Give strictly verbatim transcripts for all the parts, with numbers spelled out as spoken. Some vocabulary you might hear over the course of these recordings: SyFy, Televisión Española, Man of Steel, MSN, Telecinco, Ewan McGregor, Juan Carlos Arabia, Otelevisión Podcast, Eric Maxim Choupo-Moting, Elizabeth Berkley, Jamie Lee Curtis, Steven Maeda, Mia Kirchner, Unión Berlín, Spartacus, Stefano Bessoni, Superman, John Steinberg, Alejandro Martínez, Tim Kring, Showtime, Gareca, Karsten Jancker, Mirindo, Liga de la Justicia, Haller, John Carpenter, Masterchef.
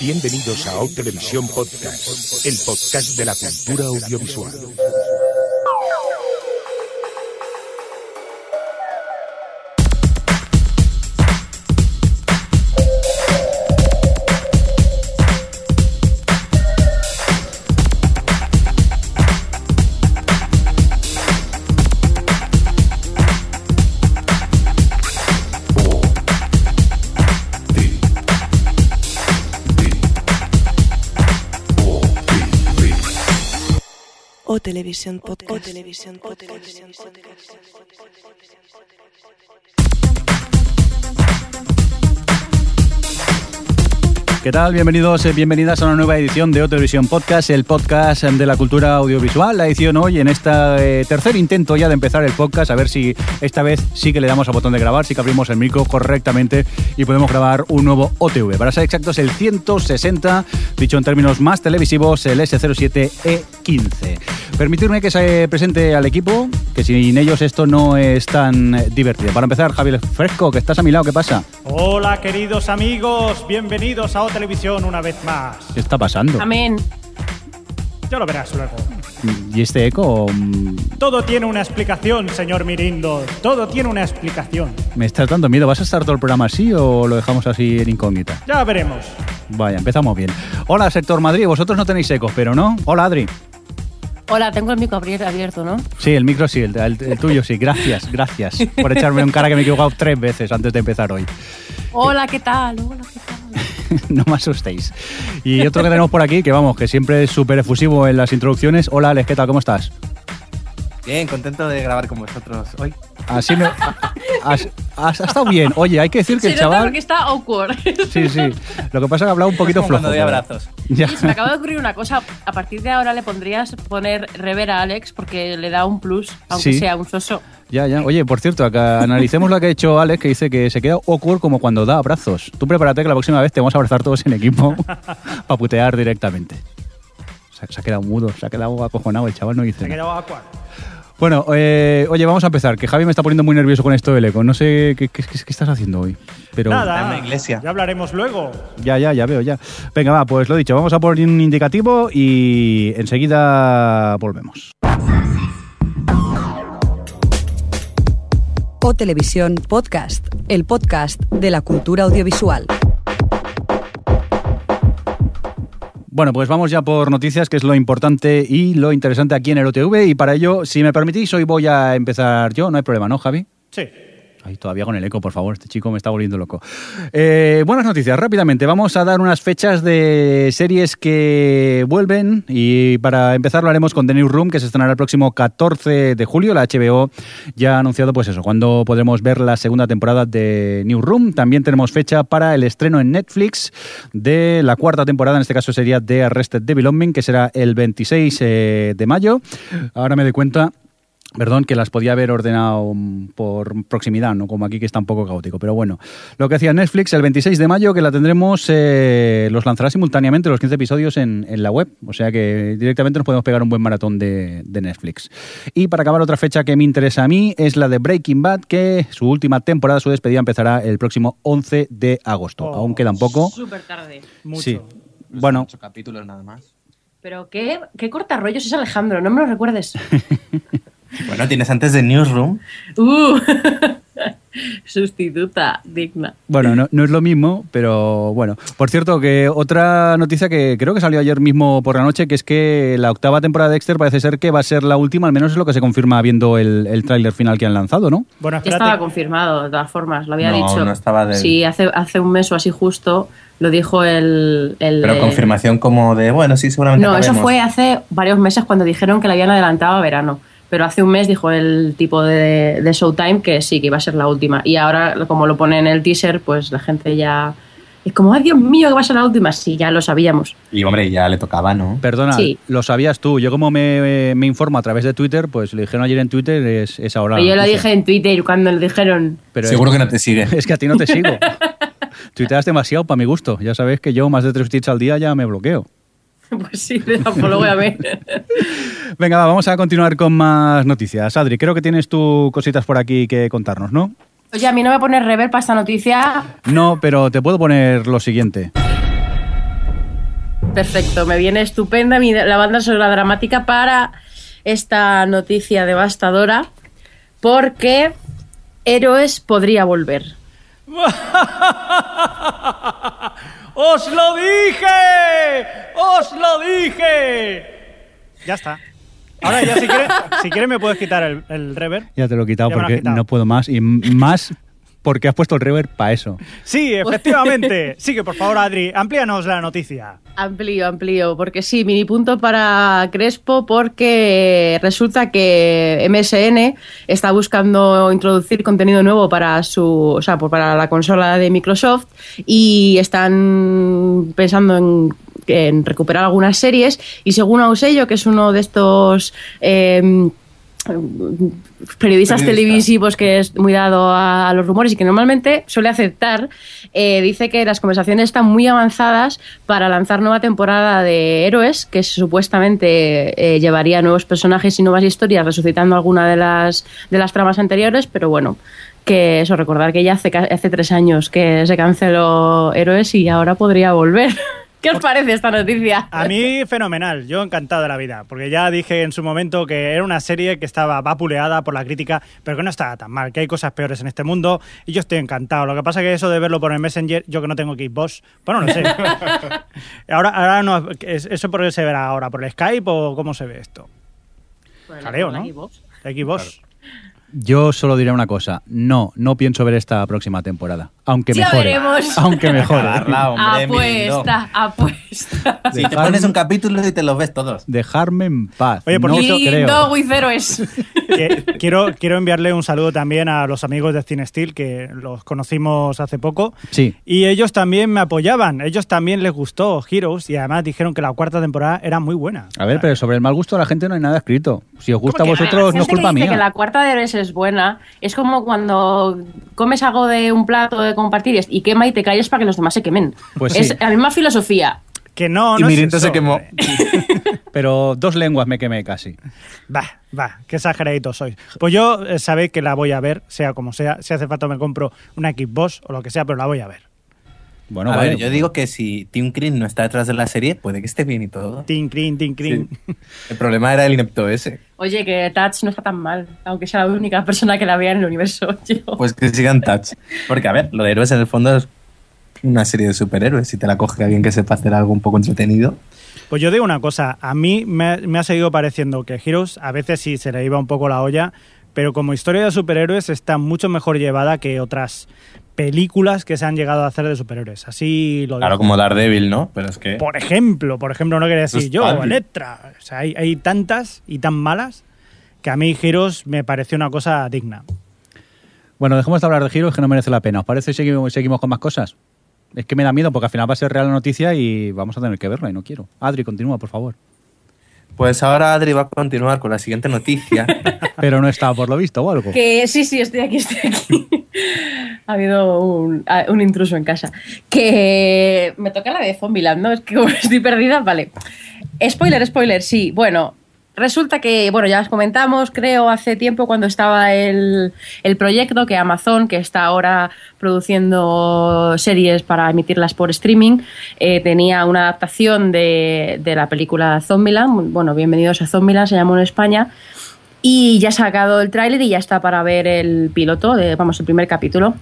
Bienvenidos a Otelevisión Podcast, el podcast de la cultura audiovisual. Televisión podcast. O televisión podcast. ¿Qué tal? Bienvenidos, eh, bienvenidas a una nueva edición de Otelevisión Podcast, el podcast de la cultura audiovisual. La edición hoy en este eh, tercer intento ya de empezar el podcast, a ver si esta vez sí que le damos al botón de grabar, sí que abrimos el micro correctamente y podemos grabar un nuevo O T V. Para ser exactos, el ciento sesenta, dicho en términos más televisivos, el ese cero siete E quince. Permitirme que se presente al equipo, que sin ellos esto no es tan divertido. Para empezar, Javier Fresco, que estás a mi lado, ¿qué pasa? Hola, queridos amigos, bienvenidos a Televisión una vez más. ¿Qué está pasando? Amén. Ya lo verás luego. ¿Y este eco? Todo tiene una explicación, señor Mirindo. Todo tiene una explicación. Me estás dando miedo. ¿Vas a estar todo el programa así o lo dejamos así en incógnita? Ya veremos. Vaya, empezamos bien. Hola, Sector Madrid. Vosotros no tenéis ecos, pero ¿no? Hola, Adri. Hola, tengo el micro abierto, ¿no? Sí, el micro sí, el, el, el tuyo sí. Gracias, gracias por echarme un cara que me he equivocado tres veces antes de empezar hoy. Hola, ¿qué tal? Hola, ¿qué tal? No me asustéis. Y otro que tenemos por aquí, que vamos, que siempre es súper efusivo en las introducciones. Hola, Alex, ¿qué tal? ¿Cómo estás? Bien, contento de grabar con vosotros hoy. Así me... Has, has, has estado bien. Oye, hay que decir que sí, el chaval... Se nota porque está awkward. Sí, sí. Lo que pasa es que ha hablado un poquito flojo. Cuando doy abrazos. Ya. Sí, se me acaba de ocurrir una cosa. A partir de ahora le pondrías poner rever a Alex porque le da un plus, aunque sí. Sea un soso. Ya, ya. Oye, por cierto, acá analicemos lo que ha hecho Alex, que dice que se queda awkward como cuando da abrazos. Tú prepárate que la próxima vez te vamos a abrazar todos en equipo para putear directamente. Se, se ha quedado mudo, se ha quedado acojonado el chaval, no dice. Se ha quedado awkward. Bueno, eh, oye, vamos a empezar, que Javi me está poniendo muy nervioso con esto del eco. No sé qué, qué, qué, qué estás haciendo hoy. Pero... Nada, en la iglesia. Ya hablaremos luego. Ya, ya, ya veo, ya. Venga, va, pues lo dicho, vamos a poner un indicativo y enseguida volvemos. O Televisión Podcast, el podcast de la cultura audiovisual. Bueno, pues vamos ya por noticias, que es lo importante y lo interesante aquí en el O T V. Y para ello, si me permitís, hoy voy a empezar yo. No hay problema, ¿no, Javi? Sí. Ay, todavía con el eco, por favor. Este chico me está volviendo loco. Eh, buenas noticias. Rápidamente, vamos a dar unas fechas de series que vuelven. Y para empezar lo haremos con The New Room, que se estrenará el próximo catorce de julio. La H B O ya ha anunciado, pues eso, cuando podremos ver la segunda temporada de New Room. También tenemos fecha para el estreno en Netflix de la cuarta temporada. En este caso sería de Arrested Development, que será el veintiséis de mayo. Ahora me doy cuenta... Perdón, que las podía haber ordenado por proximidad, no como aquí que está un poco caótico. Pero bueno, lo que hacía Netflix el veintiséis de mayo, que la tendremos, eh, los lanzará simultáneamente los quince episodios en, en la web. O sea que directamente nos podemos pegar un buen maratón de, de Netflix. Y para acabar, otra fecha que me interesa a mí es la de Breaking Bad, que su última temporada, su despedida, empezará el próximo once de agosto. Oh, aún quedan poco. Súper tarde. Mucho. Sí. No bueno. Ocho capítulos nada más. Pero qué, qué cortarrollos es Alejandro, no me lo recuerdes. Bueno, tienes antes de Newsroom. ¡Uh! Sustituta digna. Bueno, no, no es lo mismo, pero bueno. Por cierto, que otra noticia que creo que salió ayer mismo por la noche, que es que la octava temporada de Dexter parece ser que va a ser la última, al menos es lo que se confirma viendo el, el tráiler final que han lanzado, ¿no? Bueno, ya estaba confirmado, de todas formas, lo había no, dicho. No, estaba de... Sí, hace, hace un mes o así justo lo dijo el... el pero confirmación el... como de, bueno, sí, seguramente No, acabemos. Eso fue hace varios meses cuando dijeron que la habían adelantado a verano. Pero hace un mes dijo el tipo de, de Showtime que sí, que iba a ser la última. Y ahora, como lo pone en el teaser, pues la gente ya... Es como, ¡ay, Dios mío, que va a ser la última! Sí, ya lo sabíamos. Y, hombre, ya le tocaba, ¿no? Perdona, sí. Lo sabías tú. Yo como me, me informo a través de Twitter, pues le dijeron ayer en Twitter, es, es ahora. Yo lo dije en Twitter cuando le dijeron... Pero seguro es, que no te sigue. Es que a ti no te sigo. Tuiteas demasiado para mi gusto. Ya sabes que yo más de tres tweets al día ya me bloqueo. Pues sí, tampoco lo voy a ver. Venga, va, vamos a continuar con más noticias. Adri, creo que tienes tú cositas por aquí que contarnos, ¿no? Oye, a mí no me pones rever para esta noticia. No, pero te puedo poner lo siguiente. Perfecto, me viene estupenda la banda sonora dramática para esta noticia devastadora, porque Héroes podría volver. ¡Os lo dije! ¡Os lo dije! Ya está. Ahora ya si quieres, si quieres me puedes quitar el, el reverb. Ya te lo he quitado ya porque quitado. No puedo más y más... Porque has puesto el reverb para eso. Sí, efectivamente. Sí, que por favor, Adri, amplíanos la noticia. Amplío, amplío. Porque sí, mini punto para Crespo, porque resulta que M S N está buscando introducir contenido nuevo para su, o sea, pues para la consola de Microsoft y están pensando en, en recuperar algunas series. Y según Ausello, que es uno de estos... Eh, Periodistas, periodistas televisivos que es muy dado a, a los rumores y que normalmente suele aceptar, eh, dice que las conversaciones están muy avanzadas para lanzar nueva temporada de Héroes, que supuestamente eh, llevaría nuevos personajes y nuevas historias, resucitando alguna de las, de las tramas anteriores, pero bueno, que eso, recordar que ya hace, hace tres años que se canceló Héroes y ahora podría volver. ¿Qué os parece esta noticia? A mí, fenomenal. Yo encantado de la vida. Porque ya dije en su momento que era una serie que estaba vapuleada por la crítica, pero que no estaba tan mal, que hay cosas peores en este mundo y yo estoy encantado. Lo que pasa es que eso de verlo por el Messenger, yo que no tengo Xbox, bueno, no sé. ahora, ahora no, ¿eso por qué se verá ahora? ¿Por el Skype o cómo se ve esto? Bueno, Careo, ¿no? Xbox. Xbox. Claro. Yo solo diré una cosa. No, no pienso ver esta próxima temporada. Aunque ya mejore. Veremos. Aunque mejore. Apuesta, apuesta. Si sí, te pones un capítulo y te los ves todos. Dejarme en paz. Oye, por no eso creo. Héroes. Quiero, quiero enviarle un saludo también a los amigos de Cine Steel, que los conocimos hace poco. Sí. Y ellos también me apoyaban. Ellos también les gustó Heroes y además dijeron que la cuarta temporada era muy buena. A ver, pero sobre el mal gusto de la gente no hay nada escrito. Si os gusta a vosotros, no es culpa que dice mía. Que la cuarta de Héroes es buena. Es como cuando comes algo de un plato de compartir y quema y te calles para que los demás se quemen. Pues sí. Es la misma filosofía. Que no, no y Mirinta se quemó. Pero dos lenguas me quemé casi. Va, va, qué exageraditos sois. Pues yo eh, sabéis que la voy a ver, sea como sea. Si hace falta me compro una Xbox o lo que sea, pero la voy a ver. Bueno, a bueno. Ver, yo digo que si Tim Kring no está detrás de la serie, puede que esté bien y todo. Tim Kring, Tim Kring. Sí. El problema era el inepto ese. Oye, que Touch no está tan mal, aunque sea la única persona que la vea en el universo. Yo. Pues que sigan Touch. Porque, a ver, lo de Héroes en el fondo es una serie de superhéroes. Si te la coge alguien que sepa hacer algo un poco entretenido. Pues yo digo una cosa. A mí me, me ha seguido pareciendo que Heroes a veces sí se le iba un poco la olla, pero como historia de superhéroes está mucho mejor llevada que otras películas que se han llegado a hacer de superhéroes. Así lo digo. Claro, como Daredevil, ¿no? Pero es que... Por ejemplo, por ejemplo, no quería decir yo, o Electra. O sea, hay, hay tantas y tan malas que a mí Heroes me pareció una cosa digna. Bueno, dejemos de hablar de Heroes, que no merece la pena. ¿Os parece si seguimos, seguimos con más cosas? Es que me da miedo porque al final va a ser real la noticia y vamos a tener que verla y no quiero. Adri, continúa, por favor. Pues ahora Adri va a continuar con la siguiente noticia. Pero no está por lo visto o algo. Que sí, sí, estoy aquí, estoy aquí. Ha habido un, un intruso en casa. Que me toca la de Zombieland, ¿no? Es que como estoy perdida, vale. Spoiler, spoiler, sí. Bueno, resulta que, bueno, ya os comentamos, creo, hace tiempo cuando estaba el, el proyecto que Amazon, que está ahora produciendo series para emitirlas por streaming, eh, tenía una adaptación de, de la película Zombieland. Bueno, Bienvenidos a Zombieland, se llamó en España. Y ya ha sacado el tráiler y ya está para ver el piloto, de, vamos, el primer capítulo.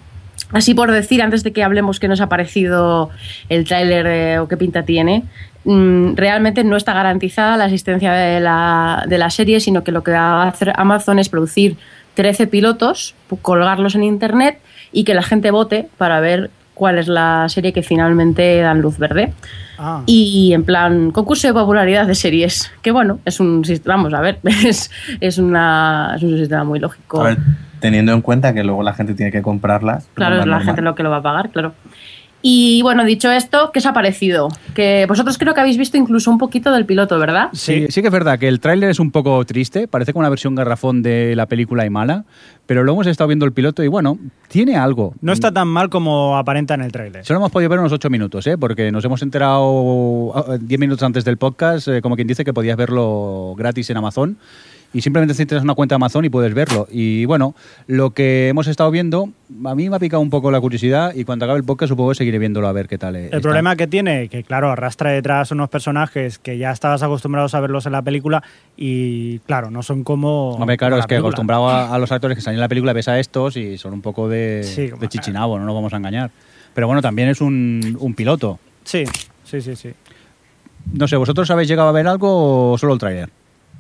Así por decir, antes de que hablemos qué nos ha parecido el tráiler eh, o qué pinta tiene, mmm, realmente no está garantizada la existencia de la, de la serie, sino que lo que va a hacer Amazon es producir trece pilotos, colgarlos en internet y que la gente vote para ver cuál es la serie que finalmente dan luz verde. Ah. Y en plan, concurso de popularidad de series, que bueno, es un sistema, vamos a ver, es, es, una, es un sistema muy lógico. A ver, teniendo en cuenta que luego la gente tiene que comprarlas. Claro, es la normal. Gente lo que lo va a pagar, claro. Y bueno, dicho esto, ¿qué os ha parecido? Que vosotros creo que habéis visto incluso un poquito del piloto, ¿verdad? Sí, sí que es verdad que el tráiler es un poco triste, parece como una versión garrafón de la película y mala, pero luego hemos estado viendo el piloto y bueno, tiene algo. No está tan mal como aparenta en el tráiler. Solo hemos podido ver unos ocho minutos, ¿eh? Porque nos hemos enterado diez minutos antes del podcast, eh, como quien dice que podías verlo gratis en Amazon. y simplemente te tienes una cuenta de Amazon y puedes verlo. Y bueno, lo que hemos estado viendo, a mí me ha picado un poco la curiosidad y cuando acabe el podcast supongo que seguiré viéndolo a ver qué tal. El está. Problema que tiene, que claro, arrastra detrás unos personajes que ya estabas acostumbrados a verlos en la película y claro, no son como... Hombre, claro, es que película. Acostumbrado a, a los actores que salen en la película, ves a estos y son un poco de, sí, de chichinabo, no nos vamos a engañar. Pero bueno, también es un, un piloto. Sí, sí, sí, sí. No sé, ¿vosotros habéis llegado a ver algo o solo el tráiler?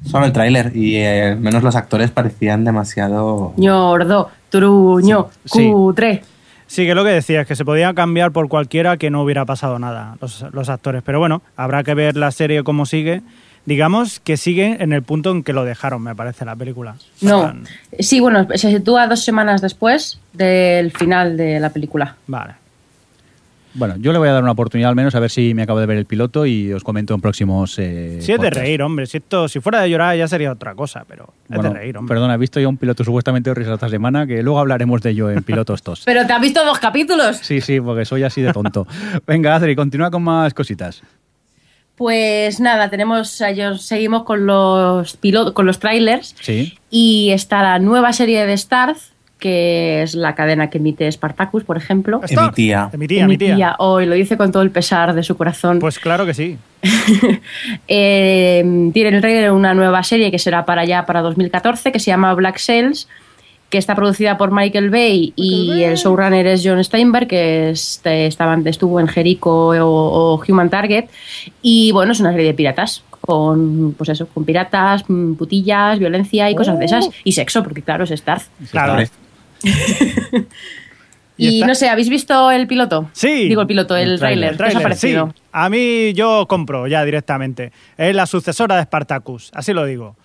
Solo el tráiler y eh, menos los actores parecían demasiado... Ñordo, truño, sí. cutre. Sí, que lo que decías, es que se podía cambiar por cualquiera que no hubiera pasado nada, los, los actores. Pero bueno, habrá que ver la serie cómo sigue. Digamos que sigue en el punto en que lo dejaron, me parece, la película. No, Están... sí, bueno, se sitúa dos semanas después del final de la película. Vale. Bueno, yo le voy a dar una oportunidad al menos, a ver si me acabo de ver el piloto y os comento en próximos... Eh, si es de reír, hombre. Si esto, si fuera de llorar ya sería otra cosa, pero es bueno, de reír, hombre. Perdona, he visto ya un piloto supuestamente horrible esta semana, que luego hablaremos de ello en Pilotos Tos. ¿Pero te has visto dos capítulos? Sí, sí, porque soy así de tonto. Venga, Adri, continúa con más cositas. Pues nada, tenemos, seguimos con los pilotos, con los trailers. Sí. Y está la nueva serie de Starz, que es la cadena que emite Spartacus, por ejemplo. Emitía. Emitía, emitía. Hoy lo dice con todo el pesar de su corazón. Pues claro que sí. eh, tiene el trailer una nueva serie que será para allá, para dos mil catorce, que se llama Blake's siete, que está producida por Michael Bay y Michael Bay. El showrunner es John Steinberg, que este, estaba, estuvo en Jericho o, o Human Target. Y bueno, es una serie de piratas. Con, pues eso, con piratas, putillas, violencia y cosas oh. de esas. Y sexo, porque claro, es Starz. Claro. Y, y no sé, ¿habéis visto el piloto? Sí. Digo el piloto, el, el tráiler. ¿Qué os ha parecido? Sí. A mí yo compro ya directamente. Es la sucesora de Spartacus, así lo digo.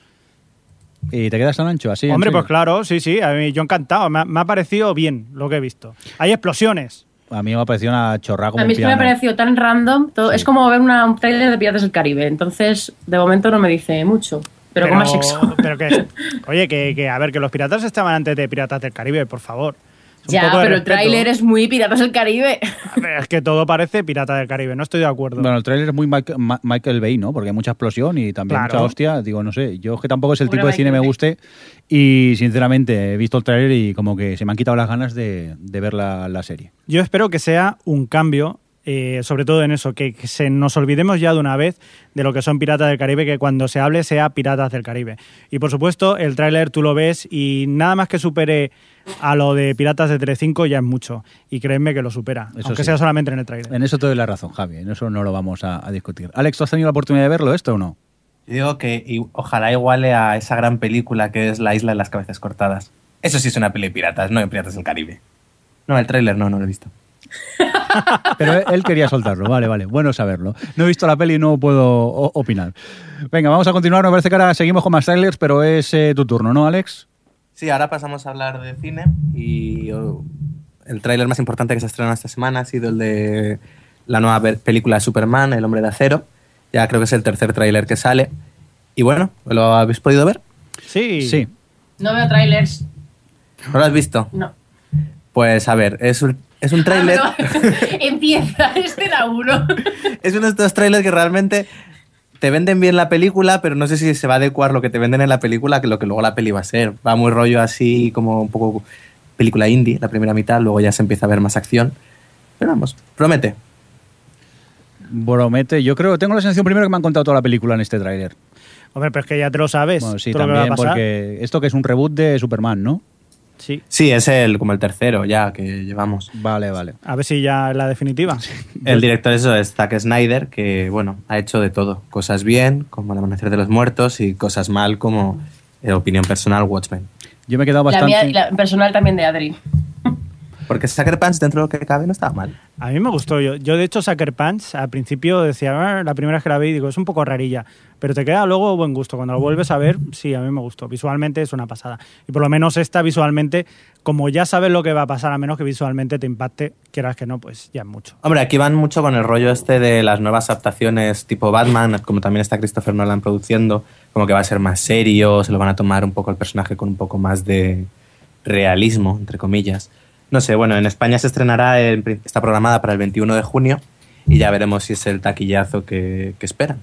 ¿Y te quedas tan ancho así? Hombre, pues claro, sí, sí. A mí yo encantado. Me ha, me ha parecido bien lo que he visto. Hay explosiones. A mí me ha parecido una chorrada como un piano. A mí me ha parecido tan random. Todo, sí. Es como ver una, un tráiler de Piratas del Caribe. Entonces, de momento no me dice mucho. Pero, pero con más sexo. Pero que, oye, que, que a ver, que los piratas estaban antes de Piratas del Caribe, por favor. Es ya, pero el tráiler es muy Piratas del Caribe. A ver, es que todo parece Piratas del Caribe, no estoy de acuerdo. Bueno, el tráiler es muy Michael, Ma- Michael Bay, ¿no? Porque hay mucha explosión y también claro. mucha hostia. Digo, no sé, yo es que tampoco es el Pura tipo de Michael cine Bay. Me guste. Y sinceramente he visto el tráiler y como que se me han quitado las ganas de, de ver la, la serie. Yo espero que sea un cambio, eh, sobre todo en eso, que, que se nos olvidemos ya de una vez de lo que son Piratas del Caribe, que cuando se hable sea Piratas del Caribe. Y por supuesto, el tráiler tú lo ves y nada más que supere a lo de Piratas de Telecinco ya es mucho y créeme que lo supera, eso aunque sí. sea solamente en el trailer. En eso te doy la razón, Javi, en eso no lo vamos a, a discutir. Alex, ¿tú has tenido la oportunidad de verlo esto o no? Yo digo que y, ojalá iguale a esa gran película que es La Isla de las Cabezas Cortadas. Eso sí es una peli de piratas, no de Piratas del Caribe. No, el trailer no, no lo he visto. Pero él quería soltarlo, vale, vale, bueno saberlo. No he visto la peli y no puedo o- opinar. Venga, vamos a continuar, me parece que ahora seguimos con más trailers, pero es eh, tu turno, ¿no, Alex? Sí, ahora pasamos a hablar de cine y el tráiler más importante que se ha estrenado esta semana ha sido el de la nueva película de Superman, El Hombre de Acero. Ya creo que es el tercer tráiler que sale. Y bueno, ¿lo habéis podido ver? Sí. Sí. No veo tráilers. ¿No lo has visto? No. Pues a ver, es un, es un tráiler... Ah, no. Empieza, este era uno. Es uno de estos trailers que realmente... Te venden bien la película, pero no sé si se va a adecuar lo que te venden en la película que lo que luego la peli va a ser. Va muy rollo así, como un poco película indie, la primera mitad, luego ya se empieza a ver más acción. Pero vamos, promete. Promete. Yo creo, tengo la sensación primero que me han contado toda la película en este tráiler. Hombre, pero es que ya te lo sabes. Bueno, sí, también, porque esto que es un reboot de Superman, ¿no? Sí. Sí, es el como el tercero ya que llevamos. Vale, vale. A ver si ya es la definitiva. El director eso es Zack Snyder, que bueno, ha hecho de todo. Cosas bien, como El Amanecer de los Muertos, y cosas mal, como eh, opinión personal, Watchmen. Yo me he quedado bastante... La mía y la personal también de Adri. Porque Sucker Punch, dentro de lo que cabe, no estaba mal. A mí me gustó. Yo, yo de hecho, Sucker Punch, al principio decía, ah, la primera vez que la vi, digo, es un poco rarilla. Pero te queda luego buen gusto. Cuando lo vuelves a ver, sí, a mí me gustó. Visualmente es una pasada. Y por lo menos esta visualmente, como ya sabes lo que va a pasar, a menos que visualmente te impacte, quieras que no, pues ya es mucho. Hombre, aquí van mucho con el rollo este de las nuevas adaptaciones tipo Batman, como también está Christopher Nolan produciendo, como que va a ser más serio, se lo van a tomar un poco el personaje con un poco más de realismo, entre comillas. No sé, bueno, en España se estrenará, el, está programada para el veintiuno de junio y ya veremos si es el taquillazo que, que esperan.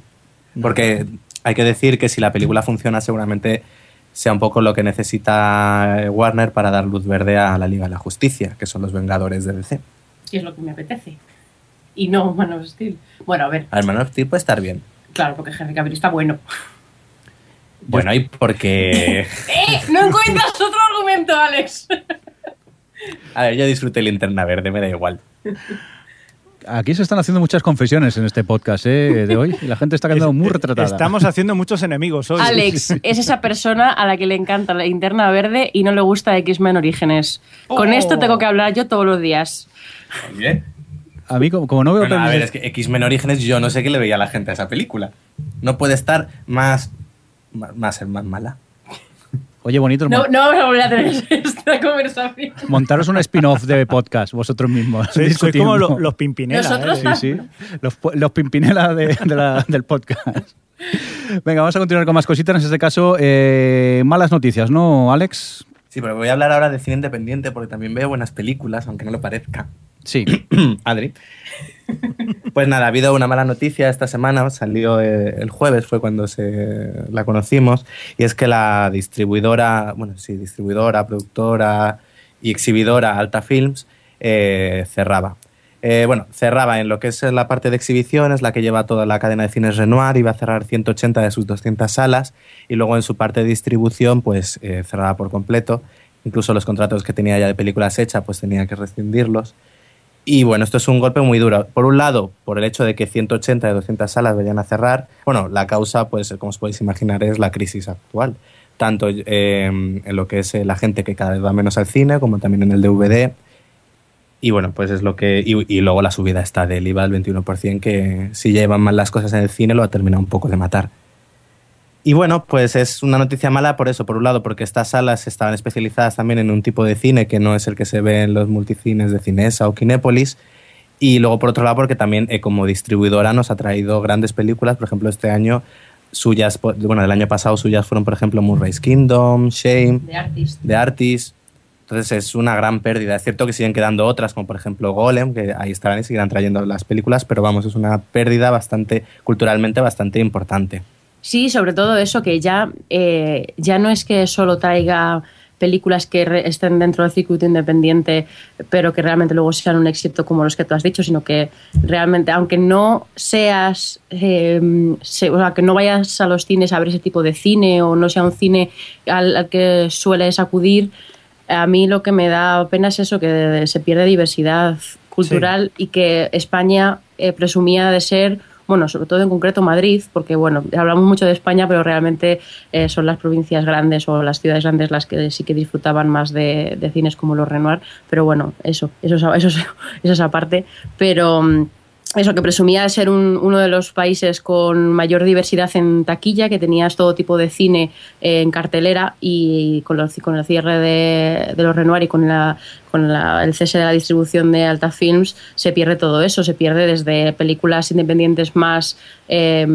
Porque hay que decir que si la película funciona seguramente sea un poco lo que necesita Warner para dar luz verde a la Liga de la Justicia, que son los Vengadores de D C. Y es lo que me apetece. Y no Man of Steel. Bueno, a ver. Al Man of Steel puede estar bien. Claro, porque Henry Cavill está bueno. Bueno, y porque... ¡Eh! ¡No encuentras otro argumento, Alex! A ver, yo disfruté Linterna Verde, me da igual. Aquí se están haciendo muchas confesiones en este podcast, ¿eh?, de hoy. Y la gente está quedando muy retratada. Estamos haciendo muchos enemigos hoy. Alex es esa persona a la que le encanta la Linterna Verde y no le gusta X-Men Orígenes. Oh. Con esto tengo que hablar yo todos los días. Bien. A mí, como, como no veo... Bueno, a ver, es que X-Men Orígenes, yo no sé qué le veía a la gente a esa película. No puede estar más... más, más mala. Oye, bonito... No, no vamos a volver a tener esta conversación. Montaros un spin-off de podcast vosotros mismos. Sí, soy como lo, los Pimpinelas. ¿Nosotros? ¿Eh? Sí, sí. Los, los Pimpinelas de, de la, del podcast. Venga, vamos a continuar con más cositas. En este caso, eh, malas noticias, ¿no, Alex? Sí, pero voy a hablar ahora de cine independiente porque también veo buenas películas, aunque no lo parezca. Sí. Adri. Pues nada, ha habido una mala noticia esta semana, salió el jueves, fue cuando se la conocimos, y es que la distribuidora, bueno, sí, distribuidora, productora y exhibidora Alta Films eh, cerraba. Eh, bueno, cerraba en lo que es la parte de exhibiciones, la que lleva toda la cadena de cines Renoir, iba a cerrar ciento ochenta de sus doscientas salas, y luego en su parte de distribución, pues eh, cerraba por completo. Incluso los contratos que tenía ya de películas hechas, pues tenía que rescindirlos. Y bueno, esto es un golpe muy duro. Por un lado, por el hecho de que ciento ochenta de doscientas salas vayan a cerrar. Bueno, la causa, pues como os podéis imaginar, es la crisis actual. Tanto eh, en lo que es eh, la gente que cada vez va menos al cine, como también en el D V D. Y bueno, pues es lo que... Y, y luego la subida está del IVA del veintiuno por ciento, que si llevan mal las cosas en el cine lo ha terminado un poco de matar. Y bueno, pues es una noticia mala por eso, por un lado, porque estas salas estaban especializadas también en un tipo de cine que no es el que se ve en los multicines de Cinesa o Kinépolis, y luego por otro lado porque también eh, como distribuidora nos ha traído grandes películas, por ejemplo este año suyas, bueno, del año pasado suyas fueron por ejemplo Murray's Kingdom, Shame, The Artist. The Artist. Entonces es una gran pérdida. Es cierto que siguen quedando otras, como por ejemplo Golem, que ahí estarán y seguirán trayendo las películas, pero vamos, es una pérdida bastante, culturalmente bastante importante. Sí, sobre todo eso, que ya, eh, ya no es que solo traiga películas que re- estén dentro del circuito independiente, pero que realmente luego sean un éxito como los que tú has dicho, sino que realmente, aunque no seas, eh, se, o sea, que no vayas a los cines a ver ese tipo de cine o no sea un cine al, al que sueles acudir, a mí lo que me da pena es eso, que se pierde diversidad cultural, sí. Y que España eh, presumía de ser... Bueno, sobre todo en concreto Madrid, porque bueno, hablamos mucho de España, pero realmente eh, son las provincias grandes o las ciudades grandes las que sí que disfrutaban más de, de cines como los Renoir, pero bueno, eso, eso, eso, eso, eso es aparte, pero... Eso, que presumía de ser un, uno de los países con mayor diversidad en taquilla, que tenías todo tipo de cine eh, en cartelera, y con, los, con el cierre de, de los Renoir y con, la, con la, el cese de la distribución de Alta Films se pierde todo eso, se pierde desde películas independientes más, eh,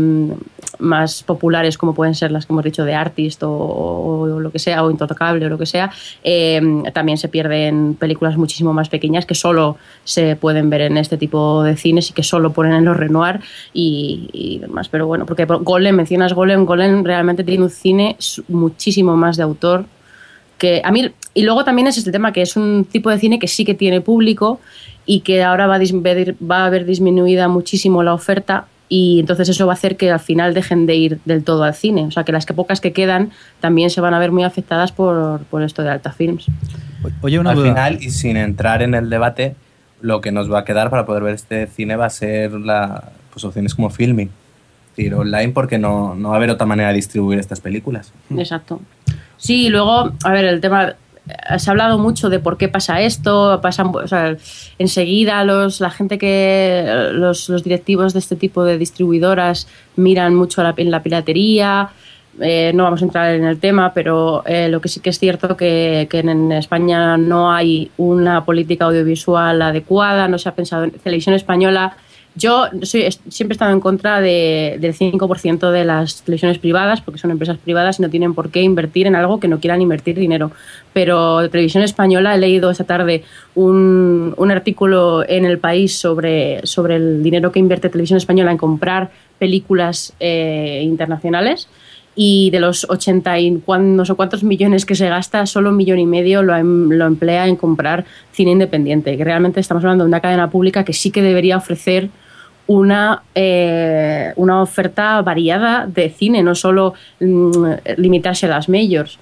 más populares, como pueden ser las que hemos dicho de Artist o, o lo que sea, o Intocable o lo que sea, eh, también se pierden películas muchísimo más pequeñas que solo se pueden ver en este tipo de cines y que solo ponen en los Renoir y, y demás, pero bueno, porque Golem, mencionas Golem, Golem realmente tiene un cine muchísimo más de autor que a mí, y luego también es este tema que es un tipo de cine que sí que tiene público y que ahora va a, dis, va a haber disminuida muchísimo la oferta, y entonces eso va a hacer que al final dejen de ir del todo al cine, o sea que las que pocas que quedan también se van a ver muy afectadas por, por esto de Alta Films. Oye, una al duda. Final, y sin entrar en el debate, lo que nos va a quedar para poder ver este cine va a ser la, pues, opciones como Filmín, ir online, porque no, no va a haber otra manera de distribuir estas películas. Exacto. Sí, y luego, a ver, el tema... Se ha hablado mucho de por qué pasa esto, pasan, o sea, enseguida los, la gente que... Los, los directivos de este tipo de distribuidoras miran mucho la, en la piratería... Eh, no vamos a entrar en el tema, pero eh, lo que sí que es cierto que, que en España no hay una política audiovisual adecuada, no se ha pensado en Televisión Española. Yo soy, siempre he estado en contra de, del cinco por ciento de las televisiones privadas, porque son empresas privadas y no tienen por qué invertir en algo que no quieran invertir dinero. Pero Televisión Española, he leído esta tarde un, un artículo en El País sobre, sobre el dinero que invierte Televisión Española en comprar películas eh, internacionales. y de los ochenta y no sé cuántos millones que se gasta, solo un millón y medio lo, lo emplea en comprar cine independiente, que realmente estamos hablando de una cadena pública que sí que debería ofrecer una, eh, una oferta variada de cine, no solo mm, limitarse a las majors.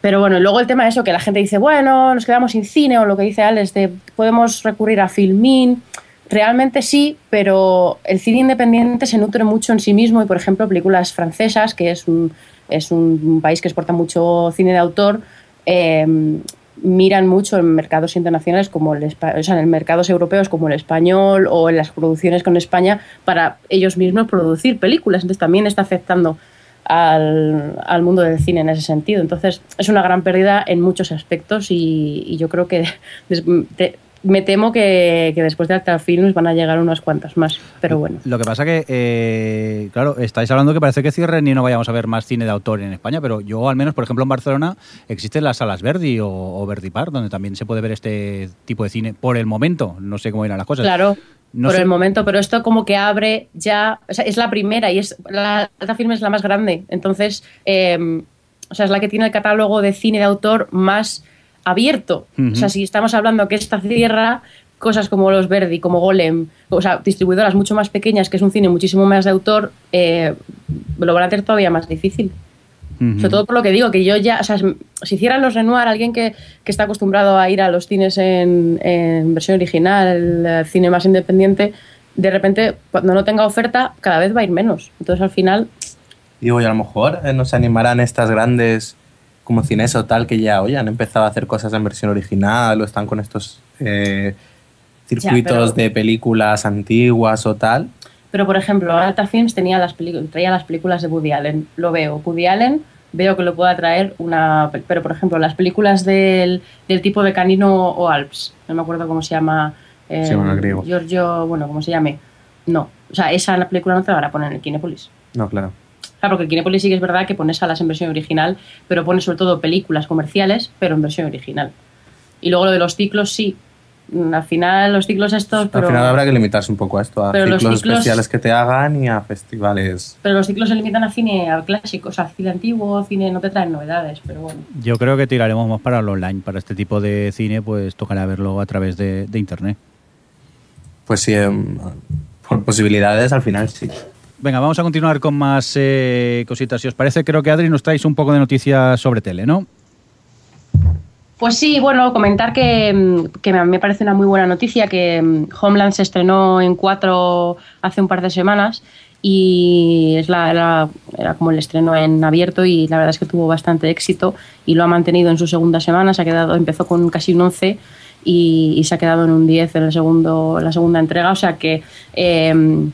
Pero bueno, y luego el tema de eso, que la gente dice, bueno, nos quedamos sin cine, o lo que dice Alex, de podemos recurrir a Filmín. Realmente sí, pero el cine independiente se nutre mucho en sí mismo y, por ejemplo, películas francesas, que es un, es un país que exporta mucho cine de autor, eh, miran mucho en mercados internacionales, como el, o sea, en mercados europeos como el español o en las producciones con España, para ellos mismos producir películas. Entonces también está afectando al, al mundo del cine en ese sentido. Entonces es una gran pérdida en muchos aspectos y, y yo creo que... Des, de, Me temo que, que después de Alta Films van a llegar unas cuantas más, pero bueno. Lo que pasa que, eh, claro, estáis hablando que parece que cierren y no vayamos a ver más cine de autor en España, pero yo al menos, por ejemplo, en Barcelona existen las salas Verdi o, o Verdi Park, donde también se puede ver este tipo de cine por el momento. No sé cómo irán las cosas. Claro, no por sé. el momento, pero esto como que abre ya... O sea, es la primera y es la Alta Films es la más grande, entonces, eh, o sea, es la que tiene el catálogo de cine de autor más... abierto. Uh-huh. O sea, si estamos hablando que esta cierra, cosas como los Verdi, como Golem, o sea, distribuidoras mucho más pequeñas, que es un cine muchísimo más de autor, eh, lo van a hacer todavía más difícil. Uh-huh. Sobre todo por lo que digo, que yo ya, o sea, si cierran los Renoir, alguien que, que está acostumbrado a ir a los cines en, en versión original, cine más independiente, de repente, cuando no tenga oferta, cada vez va a ir menos. Entonces, al final... Digo, y a lo mejor eh, nos animarán estas grandes... como cines o tal, que ya hoy han empezado a hacer cosas en versión original o están con estos eh, circuitos ya, pero, de películas antiguas o tal. Pero, por ejemplo, Alta Films tenía las pelic- traía las películas de Woody Allen. Lo veo. Woody Allen veo que lo pueda traer una... Pero, por ejemplo, las películas del, del tipo de Canino o Alps. No me acuerdo cómo se llama... Eh, sí, bueno, el griego. Giorgio... Bueno, cómo se llame. No. O sea, esa la película no te la van a poner en el Kinépolis. No, claro. Claro, porque Kinépolis sí que es verdad que pone salas en versión original, pero pone sobre todo películas comerciales, pero en versión original. Y luego lo de los ciclos, sí. Al final, los ciclos estos... Pero, al final habrá que limitarse un poco a esto, a ciclos, ciclos especiales que te hagan y a festivales... Pero los ciclos se limitan a cine clásico, o sea, cine antiguo, cine... No te traen novedades, pero bueno. Yo creo que tiraremos más para lo online. Para este tipo de cine, pues tocará verlo a través de, de internet. Pues sí, eh, por posibilidades, al final sí. Venga, vamos a continuar con más eh, cositas. Si os parece, creo que Adri nos traéis un poco de noticias sobre tele, ¿no? Pues sí, bueno, comentar que, que me parece una muy buena noticia que Homeland se estrenó en Cuatro hace un par de semanas y es la, era, era como el estreno en abierto y la verdad es que tuvo bastante éxito y lo ha mantenido en su segunda semana. Se ha quedado, empezó con casi un once y, y se ha quedado en un diez en el segundo, la segunda entrega, o sea que... Eh,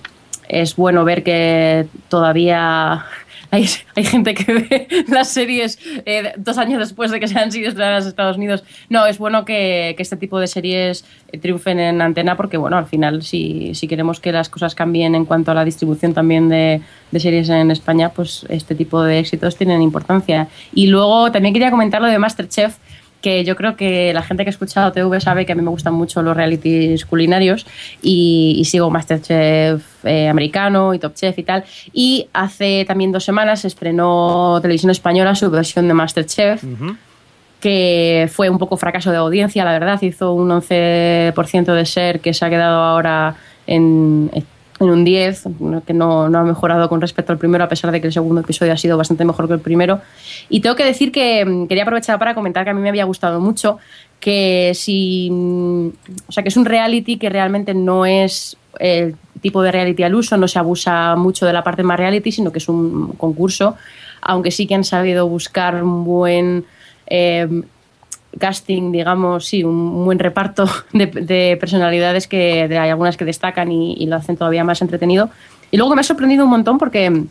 es bueno ver que todavía hay, hay gente que ve las series eh, dos años después de que se han sido estrenadas en Estados Unidos. No, es bueno que, que este tipo de series triunfen en antena porque, bueno, al final si, si queremos que las cosas cambien en cuanto a la distribución también de, de series en España, pues este tipo de éxitos tienen importancia. Y luego también quería comentar lo de Masterchef, que yo creo que la gente que ha escuchado T V sabe que a mí me gustan mucho los realities culinarios y, y sigo Masterchef eh, americano y Top Chef y tal. Y hace también dos semanas se estrenó Televisión Española su versión de Masterchef, uh-huh. que fue un poco fracaso de audiencia, la verdad. Hizo un once por ciento de share que se ha quedado ahora en, en un diez, que no, no ha mejorado con respecto al primero, a pesar de que el segundo episodio ha sido bastante mejor que el primero. Y tengo que decir que quería aprovechar para comentar que a mí me había gustado mucho, que si, o sea, que es un reality que realmente no es el tipo de reality al uso, no se abusa mucho de la parte más reality, sino que es un concurso, aunque sí que han sabido buscar un buen... Eh, casting, digamos, sí, un buen reparto de, de personalidades que de, hay algunas que destacan y, y lo hacen todavía más entretenido. Y luego me ha sorprendido un montón porque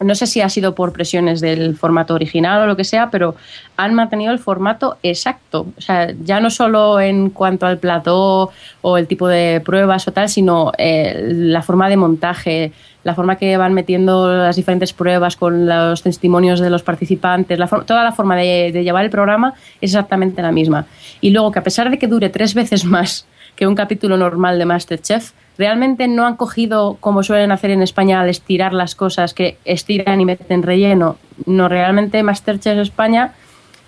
no sé si ha sido por presiones del formato original o lo que sea, pero han mantenido el formato exacto. O sea, ya no solo en cuanto al plató o el tipo de pruebas o tal, sino eh, la forma de montaje, la forma que van metiendo las diferentes pruebas con los testimonios de los participantes, la for- toda la forma de, de llevar el programa es exactamente la misma. Y luego que a pesar de que dure tres veces más que un capítulo normal de MasterChef, realmente no han cogido, como suelen hacer en España, al estirar las cosas, que estiran y meten relleno. No, realmente Masterchef España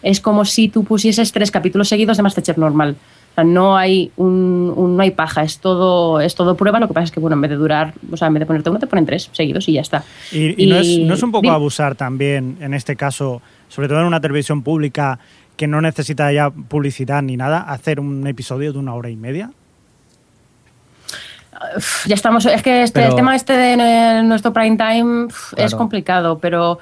es como si tú pusieses tres capítulos seguidos de Masterchef normal. O sea, no hay un, un no hay paja, es todo es todo prueba. Lo que pasa es que, bueno, en vez de durar, o sea, en vez de ponerte uno, te ponen tres seguidos y ya está. Y, y, y no, es, no es un poco dime. abusar también, en este caso, sobre todo en una televisión pública que no necesita ya publicidad ni nada, hacer un episodio de una hora y media. Uf, ya estamos, es que este, pero, el tema este de nuestro prime time uf, claro. es complicado, pero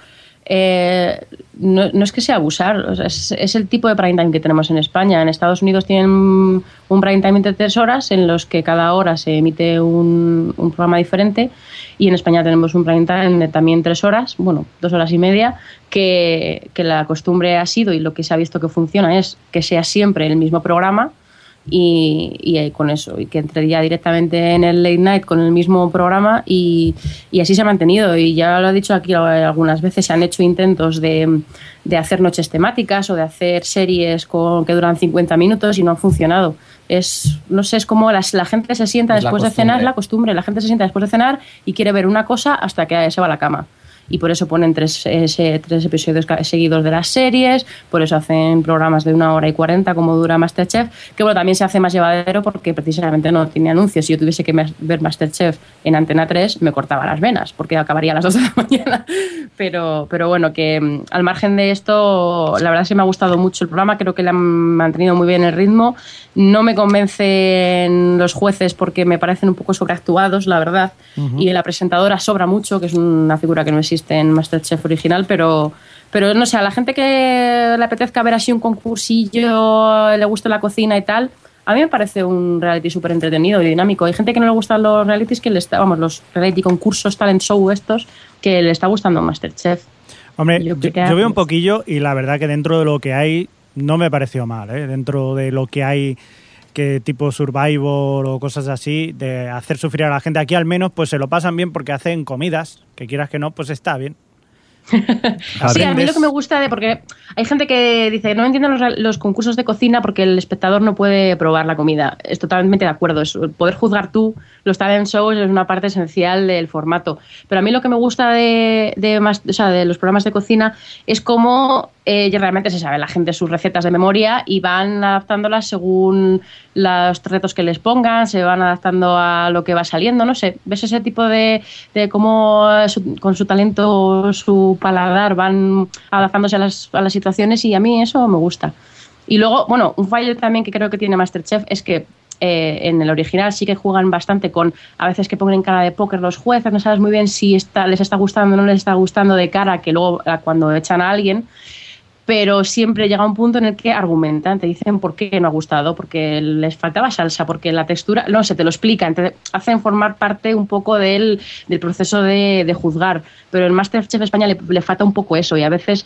eh, no, no es que sea abusar, o sea, es, es el tipo de prime time que tenemos en España. En Estados Unidos tienen un prime time de tres horas en los que cada hora se emite un, un programa diferente, y en España tenemos un prime time de también tres horas, bueno, dos horas y media, que, que la costumbre ha sido, y lo que se ha visto que funciona es que sea siempre el mismo programa. Y, y con eso, y que entré ya directamente en el late night con el mismo programa, y, y así se ha mantenido. Y ya lo he dicho aquí algunas veces, se han hecho intentos de, de hacer noches temáticas o de hacer series con que duran cincuenta minutos y no han funcionado. Es, no sé, es como las, la gente se sienta es después de cenar, es la costumbre, la gente se sienta después de cenar y quiere ver una cosa hasta que se va a la cama. Y por eso ponen tres, eh, tres episodios seguidos de las series, por eso hacen programas de una hora y cuarenta como dura Masterchef, que bueno, también se hace más llevadero porque precisamente no tiene anuncios. Si yo tuviese que ver Masterchef en Antena tres, me cortaba las venas, porque acabaría a las dos de la mañana. Pero, pero bueno, que al margen de esto, la verdad es que me ha gustado mucho el programa, creo que le han mantenido muy bien el ritmo. No me convencen los jueces porque me parecen un poco sobreactuados, la verdad, uh-huh. y la presentadora sobra mucho, que es una figura que no existe en Masterchef original, pero, pero no sé, a la gente que le apetezca ver así un concursillo, le gusta la cocina y tal, a mí me parece un reality súper entretenido y dinámico. Hay gente que no le gustan los realities, que le está, vamos, los reality concursos, talent show estos, que le está gustando Masterchef. Hombre, yo, yo, yo veo un poquillo y la verdad que dentro de lo que hay no me pareció mal, ¿eh? Dentro de lo que hay, que tipo Survivor o cosas así, de hacer sufrir a la gente. Aquí al menos pues se lo pasan bien porque hacen comidas, que quieras que no, pues está bien. Sí, a mí lo que me gusta, de porque hay gente que dice, no entiendo los, los concursos de cocina porque el espectador no puede probar la comida. Es totalmente de acuerdo, es poder juzgar tú los talent shows es una parte esencial del formato. Pero a mí lo que me gusta de, de, más, o sea, de los programas de cocina es cómo eh, realmente se sabe la gente sus recetas de memoria y van adaptándolas según los retos que les pongan, se van adaptando a lo que va saliendo, no sé. Ves ese tipo de, de cómo su, con su talento, su paladar, van adaptándose a las, a las situaciones, y a mí eso me gusta. Y luego, bueno, un fallo también que creo que tiene Masterchef es que eh, en el original sí que juegan bastante con, a veces que ponen cara de póker los jueces, no sabes muy bien si está, les está gustando o no les está gustando de cara, que luego cuando echan a alguien, pero siempre llega un punto en el que argumentan, te dicen por qué no ha gustado, porque les faltaba salsa, porque la textura, no sé, te lo explican, te hacen formar parte un poco del, del proceso de, de juzgar. Pero en Masterchef España le, le falta un poco eso, y a veces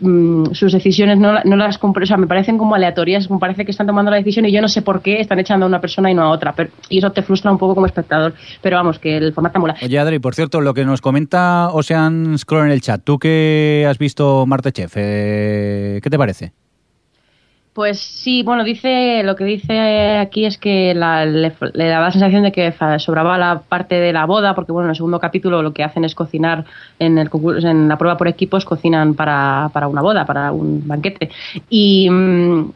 mmm, sus decisiones no, no las comprendo, o sea, me parecen como aleatorias, me parece que están tomando la decisión y yo no sé por qué están echando a una persona y no a otra, pero, y eso te frustra un poco como espectador, pero vamos, que el formato mola. Oye, Adri, por cierto, lo que nos comenta Ocean Scroll en el chat, ¿tú qué has visto Masterchef? Eh, ¿Qué te parece? Pues sí, bueno, dice lo que dice aquí es que la, le, le daba la sensación de que sobraba la parte de la boda, porque bueno, en el segundo capítulo lo que hacen es cocinar en, el, en la prueba por equipos, cocinan para, para una boda, para un banquete. Y,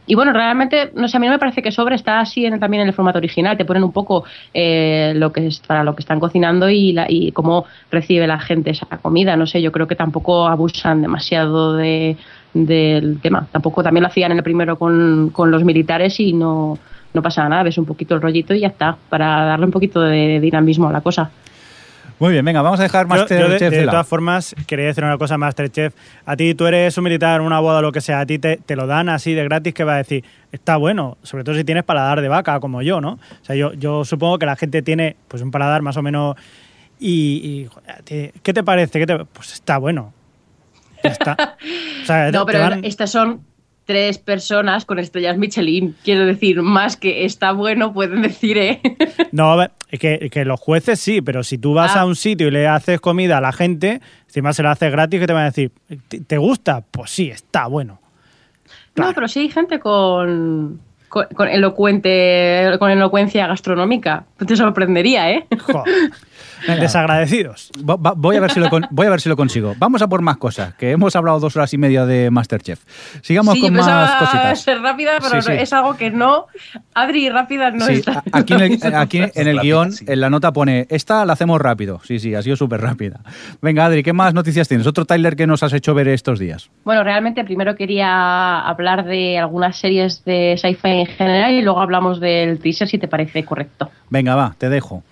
y bueno, realmente, no sé, a mí no me parece que sobre, está así en, también en el formato original, te ponen un poco eh, lo que es, para lo que están cocinando y, la, y cómo recibe la gente esa comida, no sé, yo creo que tampoco abusan demasiado de... del tema. Tampoco, también lo hacían en el primero con, con los militares y no, no pasaba nada, ves un poquito el rollito y ya está, para darle un poquito de dinamismo a la cosa. Muy bien, venga, vamos a dejar Masterchef. Yo, yo de, de, de todas formas, quería decir una cosa, Masterchef, a ti, tú eres un militar, una boda, lo que sea, a ti te, te lo dan así de gratis, que vas a decir, está bueno, sobre todo si tienes paladar de vaca, como yo, ¿no? O sea, yo, yo supongo que la gente tiene pues un paladar más o menos y... y ¿qué te parece? ¿Qué te, pues está bueno. Ya está. O sea, no, pero van... estas son tres personas con estrellas Michelin. Quiero decir, más que está bueno pueden decir, ¿eh? No, es que, que los jueces sí, pero si tú vas ah. a un sitio y le haces comida a la gente, encima se la haces gratis, ¿qué te van a decir? ¿Te gusta? Pues sí, está bueno. Claro. No, pero sí hay gente con... con, con elocuente, con elocuencia gastronómica. Te sorprendería, ¿eh? Jo. Venga. Desagradecidos. Voy a, ver si lo con, voy a ver si lo consigo. Vamos a por más cosas, que hemos hablado dos horas y media de MasterChef. Sigamos sí, con más cositas. Ser rápida, pero sí, sí. es algo que no... Adri, rápida no sí. está. Aquí en el, aquí en el guión, sí. en la nota pone, esta la hacemos rápido. Sí, sí, ha sido súper rápida. Venga, Adri, ¿qué más noticias tienes? Otro Tyler que nos has hecho ver estos días. Bueno, realmente primero quería hablar de algunas series de sci-fi en general y luego hablamos del teaser, si te parece correcto. Venga, va, te dejo.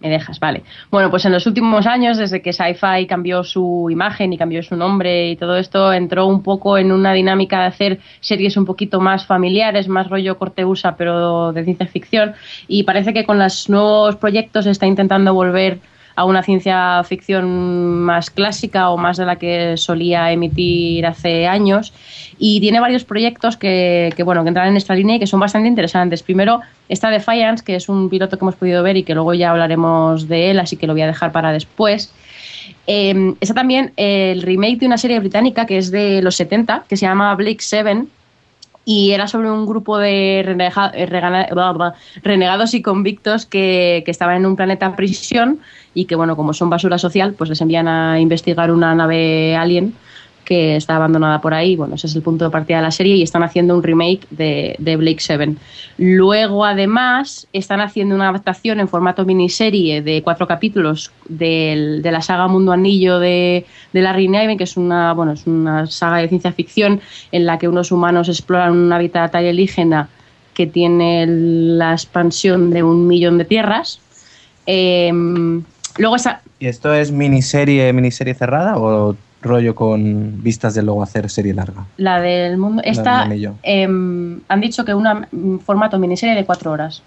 Me dejas, vale. Bueno, pues en los últimos años, desde que Sci-Fi cambió su imagen y cambió su nombre y todo esto, entró un poco en una dinámica de hacer series un poquito más familiares, más rollo Corteusa, pero de ciencia ficción. Y parece que con los nuevos proyectos está intentando volver a una ciencia ficción más clásica o más de la que solía emitir hace años, y tiene varios proyectos que, que bueno que entran en esta línea y que son bastante interesantes. Primero está Defiance, que es un piloto que hemos podido ver y que luego ya hablaremos de él, así que lo voy a dejar para después. Eh, está también el remake de una serie británica que es de los setenta, que se llama Blake's siete, y era sobre un grupo de renega, regana, bla, bla, renegados y convictos que, que estaban en un planeta prisión y que, bueno, como son basura social, pues les envían a investigar una nave alien que está abandonada por ahí. Bueno, ese es el punto de partida de la serie y están haciendo un remake de, de Blake's siete. Luego, además, están haciendo una adaptación en formato miniserie de cuatro capítulos del, de la saga Mundo Anillo de, de Larry Niven, que es una, bueno, es una saga de ciencia ficción en la que unos humanos exploran un hábitat alienígena que tiene la expansión de un millón de tierras. Eh, luego esa... ¿Y esto es miniserie, miniserie cerrada o...? Rollo con vistas de luego hacer serie larga. La del mundo... Esta, eh, han dicho que una, un formato miniserie de cuatro horas.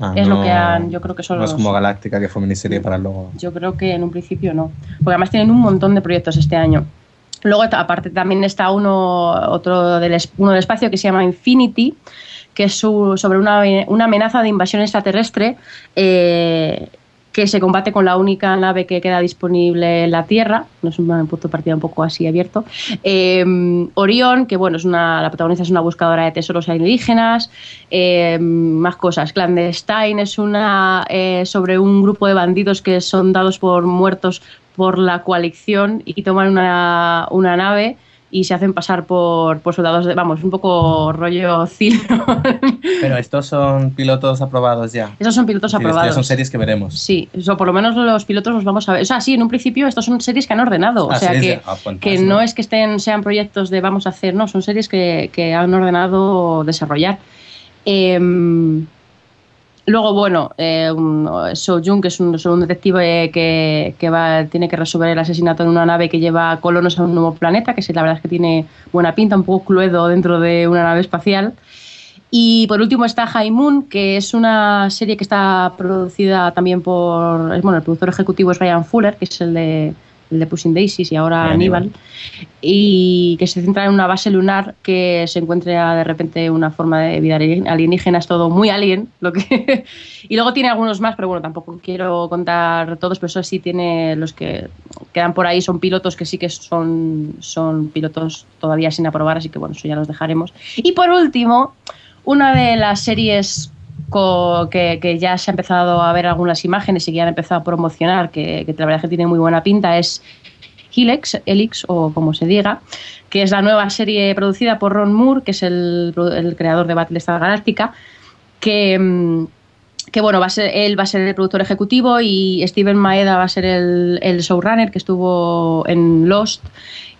Ah, es no, lo que han... Yo creo que solo... No es como Galáctica, que fue miniserie para luego... Yo creo que en un principio no. Porque además tienen un montón de proyectos este año. Luego, aparte, también está uno, otro del, uno del espacio que se llama Infinity, que es su, sobre una, una amenaza de invasión extraterrestre... Eh, que se combate con la única nave que queda disponible en la Tierra. No es un punto de partida un poco así abierto. Eh, Orión, que bueno, es una, la protagonista es una buscadora de tesoros alienígenas. Eh, más cosas. Clandestine es una eh, sobre un grupo de bandidos que son dados por muertos por la coalición y toman una, una nave y se hacen pasar por, por soldados de... Vamos, un poco rollo cine. Pero estos son pilotos aprobados ya. Estos son pilotos sí, aprobados. Estos son series que veremos. Sí, eso, por lo menos los pilotos los vamos a ver. O sea, sí, en un principio estos son series que han ordenado. Ah, o sea, que, de... que no es que estén sean proyectos de vamos a hacer, no, son series que, que han ordenado desarrollar. Eh... Luego, bueno, eh, Soo-jung, que es un, un detective que, que va, tiene que resolver el asesinato en una nave que lleva colonos a un nuevo planeta, que sí, la verdad es que tiene buena pinta, un poco Cluedo dentro de una nave espacial. Y por último está High Moon, que es una serie que está producida también por... Bueno, el productor ejecutivo es Ryan Fuller, que es el de... el de Pushing Daisies y ahora Bien, Aníbal, y que se centra en una base lunar que se encuentra de repente una forma de vida alienígena, es todo muy alien, lo que y luego tiene algunos más, pero bueno, tampoco quiero contar todos, pero eso sí tiene los que quedan por ahí, son pilotos que sí que son, son pilotos todavía sin aprobar, así que bueno, eso ya los dejaremos. Y por último, una de las series... Que, que ya se ha empezado a ver algunas imágenes y que ya han empezado a promocionar, que, que la verdad es que tiene muy buena pinta, es Helix, Helix o como se diga, que es la nueva serie producida por Ron Moore, que es el, el creador de Battlestar Galáctica, que, que bueno, va a ser, él va a ser el productor ejecutivo y Steven Maeda va a ser el, el showrunner, que estuvo en Lost,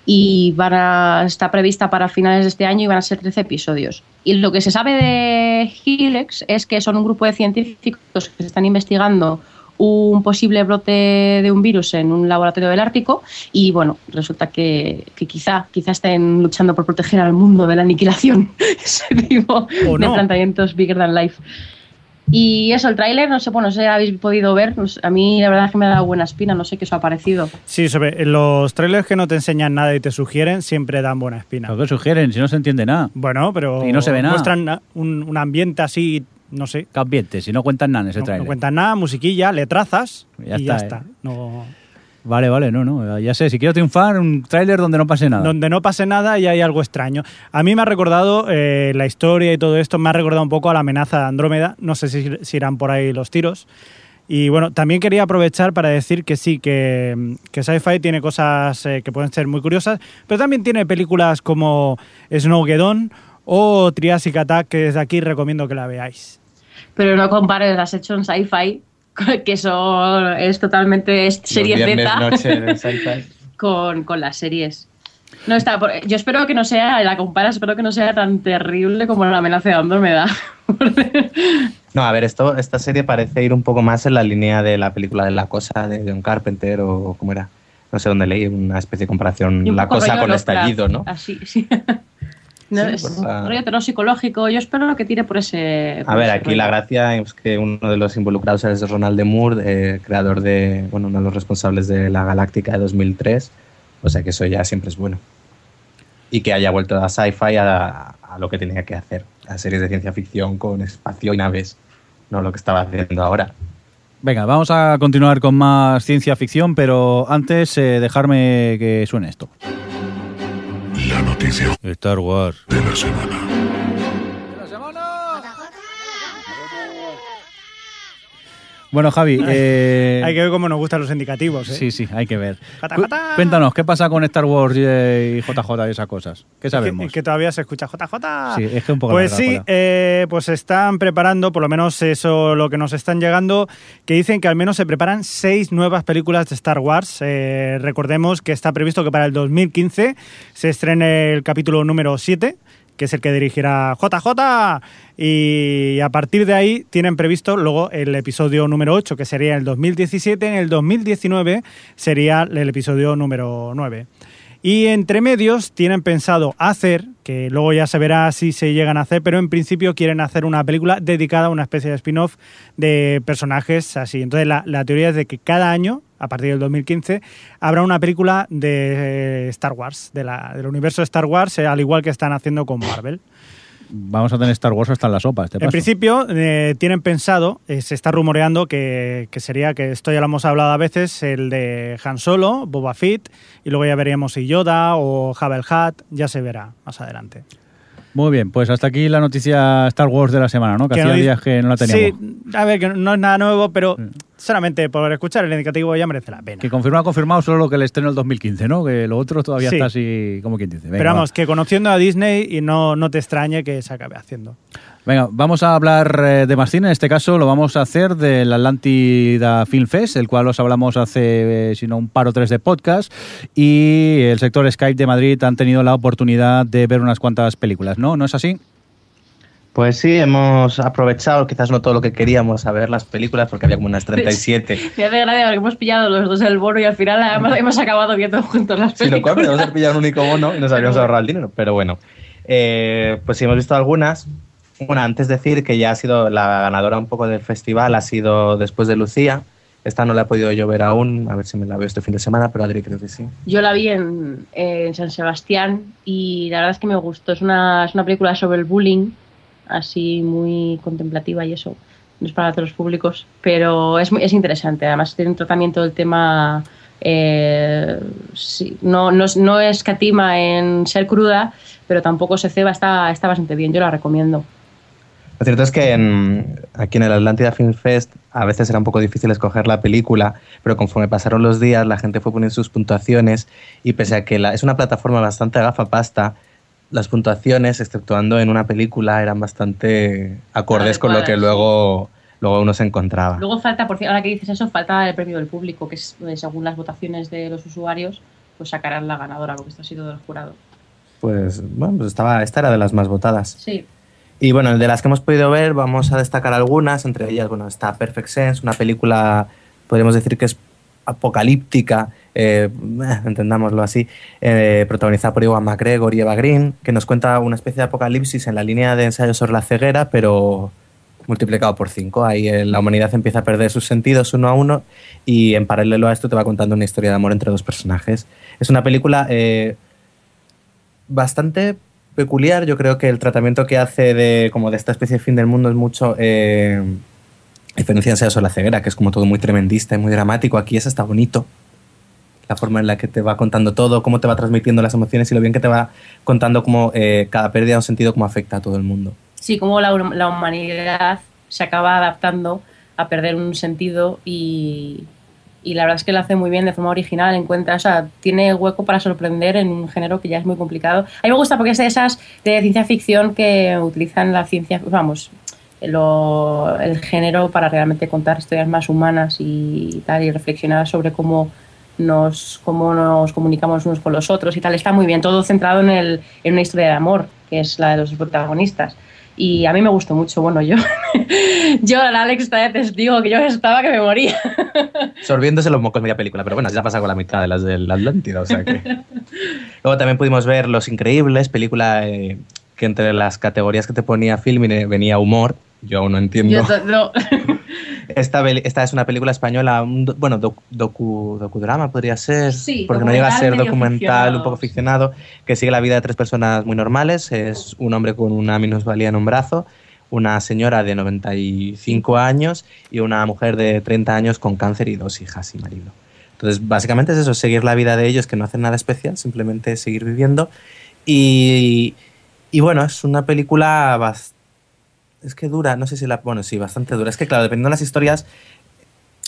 y van a, está prevista para finales de este año y van a ser trece episodios. Y lo que se sabe de Helix es que son un grupo de científicos que están investigando un posible brote de un virus en un laboratorio del Ártico y, bueno, resulta que, que quizá, quizá estén luchando por proteger al mundo de la aniquilación, ese tipo oh, no. de planteamientos bigger than life. Y eso, el tráiler, no sé, bueno, no sé si habéis podido ver, no sé, a mí la verdad es que me ha dado buena espina, no sé qué os ha parecido. Sí, sobre los trailers que no te enseñan nada y te sugieren, siempre dan buena espina. ¿Pero qué sugieren? Si no se entiende nada. Bueno, pero... Y no se ve nada. Muestran un, un ambiente así, no sé. ¿Qué ambiente? Si no cuentan nada en ese no, tráiler. No cuentan nada, musiquilla, letrazas y ya y está. Ya está. Eh. No... Vale, vale, no, no, ya sé, si quiero triunfar, un tráiler donde no pase nada. Donde no pase nada y hay algo extraño. A mí me ha recordado, eh, la historia y todo esto, me ha recordado un poco a La amenaza de Andrómeda, no sé si, si irán por ahí los tiros. Y bueno, también quería aprovechar para decir que sí, que, que Sci-Fi tiene cosas eh, que pueden ser muy curiosas, pero también tiene películas como Snowgeddon o Triassic Attack, que desde aquí recomiendo que la veáis. Pero no compares las hechas en Sci-Fi, que son, es totalmente serie Z con, con las series. No está, yo espero que no sea, la compara, espero que no sea tan terrible como La amenaza de Andrómeda. No, a ver, esto, esta serie parece ir un poco más en la línea de la película de La cosa de John Carpenter o cómo era, no sé dónde leí, una especie de comparación, La cosa con Estallido, ¿no? Así, sí. No, sí, es la... un rollo terror psicológico. Yo espero que tire por ese... Por a ver, ese aquí rollo. La gracia es que uno de los involucrados es Ronald D. Moore, eh, creador de... Bueno, uno de los responsables de la Galáctica de dos mil tres. O sea que eso ya siempre es bueno. Y que haya vuelto a Sci-Fi a, a lo que tenía que hacer. A series de ciencia ficción con espacio y naves. No lo que estaba haciendo ahora. Venga, vamos a continuar con más ciencia ficción, pero antes eh, dejarme que suene esto. La noticia Star Wars de la semana. ¡De la semana! Bueno, Javi, eh... hay que ver cómo nos gustan los indicativos, ¿eh? Sí, sí, hay que ver. Jata, jata. Cuéntanos, ¿qué pasa con Star Wars y J J y esas cosas? ¿Qué sabemos? Es que, que todavía se escucha J J. Sí, es que un poco. Pues sí, eh, pues están preparando, por lo menos eso lo que nos están llegando, que dicen que al menos se preparan seis nuevas películas de Star Wars. Eh, recordemos que está previsto que para el dos mil quince se estrene el capítulo número siete, que es el que dirigirá J J, y a partir de ahí tienen previsto luego el episodio número ocho, que sería en el dos mil diecisiete, en el dos mil diecinueve sería el episodio número nueve. Y entre medios tienen pensado hacer, que luego ya se verá si se llegan a hacer, pero en principio quieren hacer una película dedicada a una especie de spin-off de personajes así. Entonces la, la teoría es de que cada año, a partir del dos mil quince, habrá una película de Star Wars, de la, del universo de Star Wars, al igual que están haciendo con Marvel. Vamos a tener Star Wars hasta en la sopa. Este paso. En principio, eh, tienen pensado, eh, se está rumoreando que, que sería, que esto ya lo hemos hablado a veces, el de Han Solo, Boba Fett, y luego ya veríamos si Yoda o Jabba el Hutt, ya se verá más adelante. Muy bien, pues hasta aquí la noticia Star Wars de la semana, ¿no? Que, que hacía no hay... días que no la teníamos. Sí, a ver, que no es nada nuevo, pero solamente por escuchar el indicativo ya merece la pena. Que confirmado ha confirmado solo lo que el estreno el dos mil quince, ¿no? Que lo otro todavía sí. Está así, como quien dice. Venga, pero vamos, va. Que conociendo a Disney y no, no te extrañe que se acabe haciendo. Venga, vamos a hablar de más cine. En este caso lo vamos a hacer del Atlántida Film Fest, el cual os hablamos hace, eh, si no, un par o tres de podcast. Y el sector Skype de Madrid han tenido la oportunidad de ver unas cuantas películas, ¿no? ¿No es así? Pues sí, hemos aprovechado, quizás no todo lo que queríamos, a ver las películas, porque había como unas treinta y siete. Me hace gracia porque hemos pillado los dos el bono y al final además hemos acabado viendo juntos las películas. Sí, lo cual podemos haber pillado un único bono y nos habíamos ahorrado el dinero. Pero bueno, eh, pues sí, hemos visto algunas. Bueno, antes decir que ya ha sido la ganadora un poco del festival, ha sido Después de Lucía. Esta no la he podido yo ver aún, a ver si me la veo este fin de semana, pero Adri creo que sí. Yo la vi en, en San Sebastián y la verdad es que me gustó. Es una, es una película sobre el bullying, así muy contemplativa y eso. No es para todos los públicos, pero es, muy, es interesante. Además tiene un tratamiento del tema... Eh, sí, no, no, no escatima en ser cruda, pero tampoco se ceba, está, está bastante bien. Yo la recomiendo. Lo cierto es que en, aquí en el Atlántida Film Fest a veces era un poco difícil escoger la película, pero conforme pasaron los días la gente fue poniendo sus puntuaciones y pese a que la, es una plataforma bastante gafapasta, las puntuaciones, exceptuando en una película, eran bastante acordes con lo que luego, luego uno se encontraba. Luego falta, por ahora que dices eso, falta el premio del público, que es, según las votaciones de los usuarios, pues sacarán la ganadora, porque esto ha sido del jurado. Pues bueno, pues estaba, esta era de las más votadas. Sí. Y bueno, de las que hemos podido ver vamos a destacar algunas, entre ellas bueno, está Perfect Sense, una película, podríamos decir que es apocalíptica, eh, entendámoslo así, eh, protagonizada por Ewan McGregor y Eva Green, que nos cuenta una especie de apocalipsis en la línea de Ensayos sobre la ceguera, pero multiplicado por cinco. Ahí eh, la humanidad empieza a perder sus sentidos uno a uno y en paralelo a esto te va contando una historia de amor entre dos personajes. Es una película eh, bastante... peculiar. Yo creo que el tratamiento que hace de como de esta especie de fin del mundo es mucho eh, diferencia en Ensayos sobre la ceguera, que es como todo muy tremendista y muy dramático. Aquí es hasta bonito la forma en la que te va contando todo, cómo te va transmitiendo las emociones y lo bien que te va contando cómo eh, cada pérdida de un sentido, cómo afecta a todo el mundo. Sí, cómo la, la humanidad se acaba adaptando a perder un sentido y, y la verdad es que lo hace muy bien de forma original, encuentra, o sea, tiene hueco para sorprender en un género que ya es muy complicado. A mí me gusta porque es de esas de ciencia ficción que utilizan la ciencia, vamos, lo, el género para realmente contar historias más humanas y tal y reflexionar sobre cómo nos cómo nos comunicamos unos con los otros y tal. Está muy bien, todo centrado en, el, en una historia de amor, que es la de los protagonistas. Y a mí me gustó mucho. Bueno, yo, yo Alex está de testigo que yo estaba que me moría. Sorbiéndose los mocos media película, pero bueno, ya pasa con la mitad de las del Atlántida, o sea que... Luego también pudimos ver Los Increíbles, película eh, que entre las categorías que te ponía Filmín venía humor. Yo aún no entiendo. Yo no. Esta, esta es una película española, un, bueno, docu, docudrama podría ser, sí, porque no llega a ser documental, un poco ficcionado, que sigue la vida de tres personas muy normales. Es un hombre con una minusvalía en un brazo, una señora de noventa y cinco años y una mujer de treinta años con cáncer y dos hijas y marido. Entonces, básicamente es eso, seguir la vida de ellos, que no hacen nada especial, simplemente seguir viviendo. Y, y bueno, es una película bastante... Es que dura, no sé si la... Bueno, sí, bastante dura. Es que, claro, dependiendo de las historias...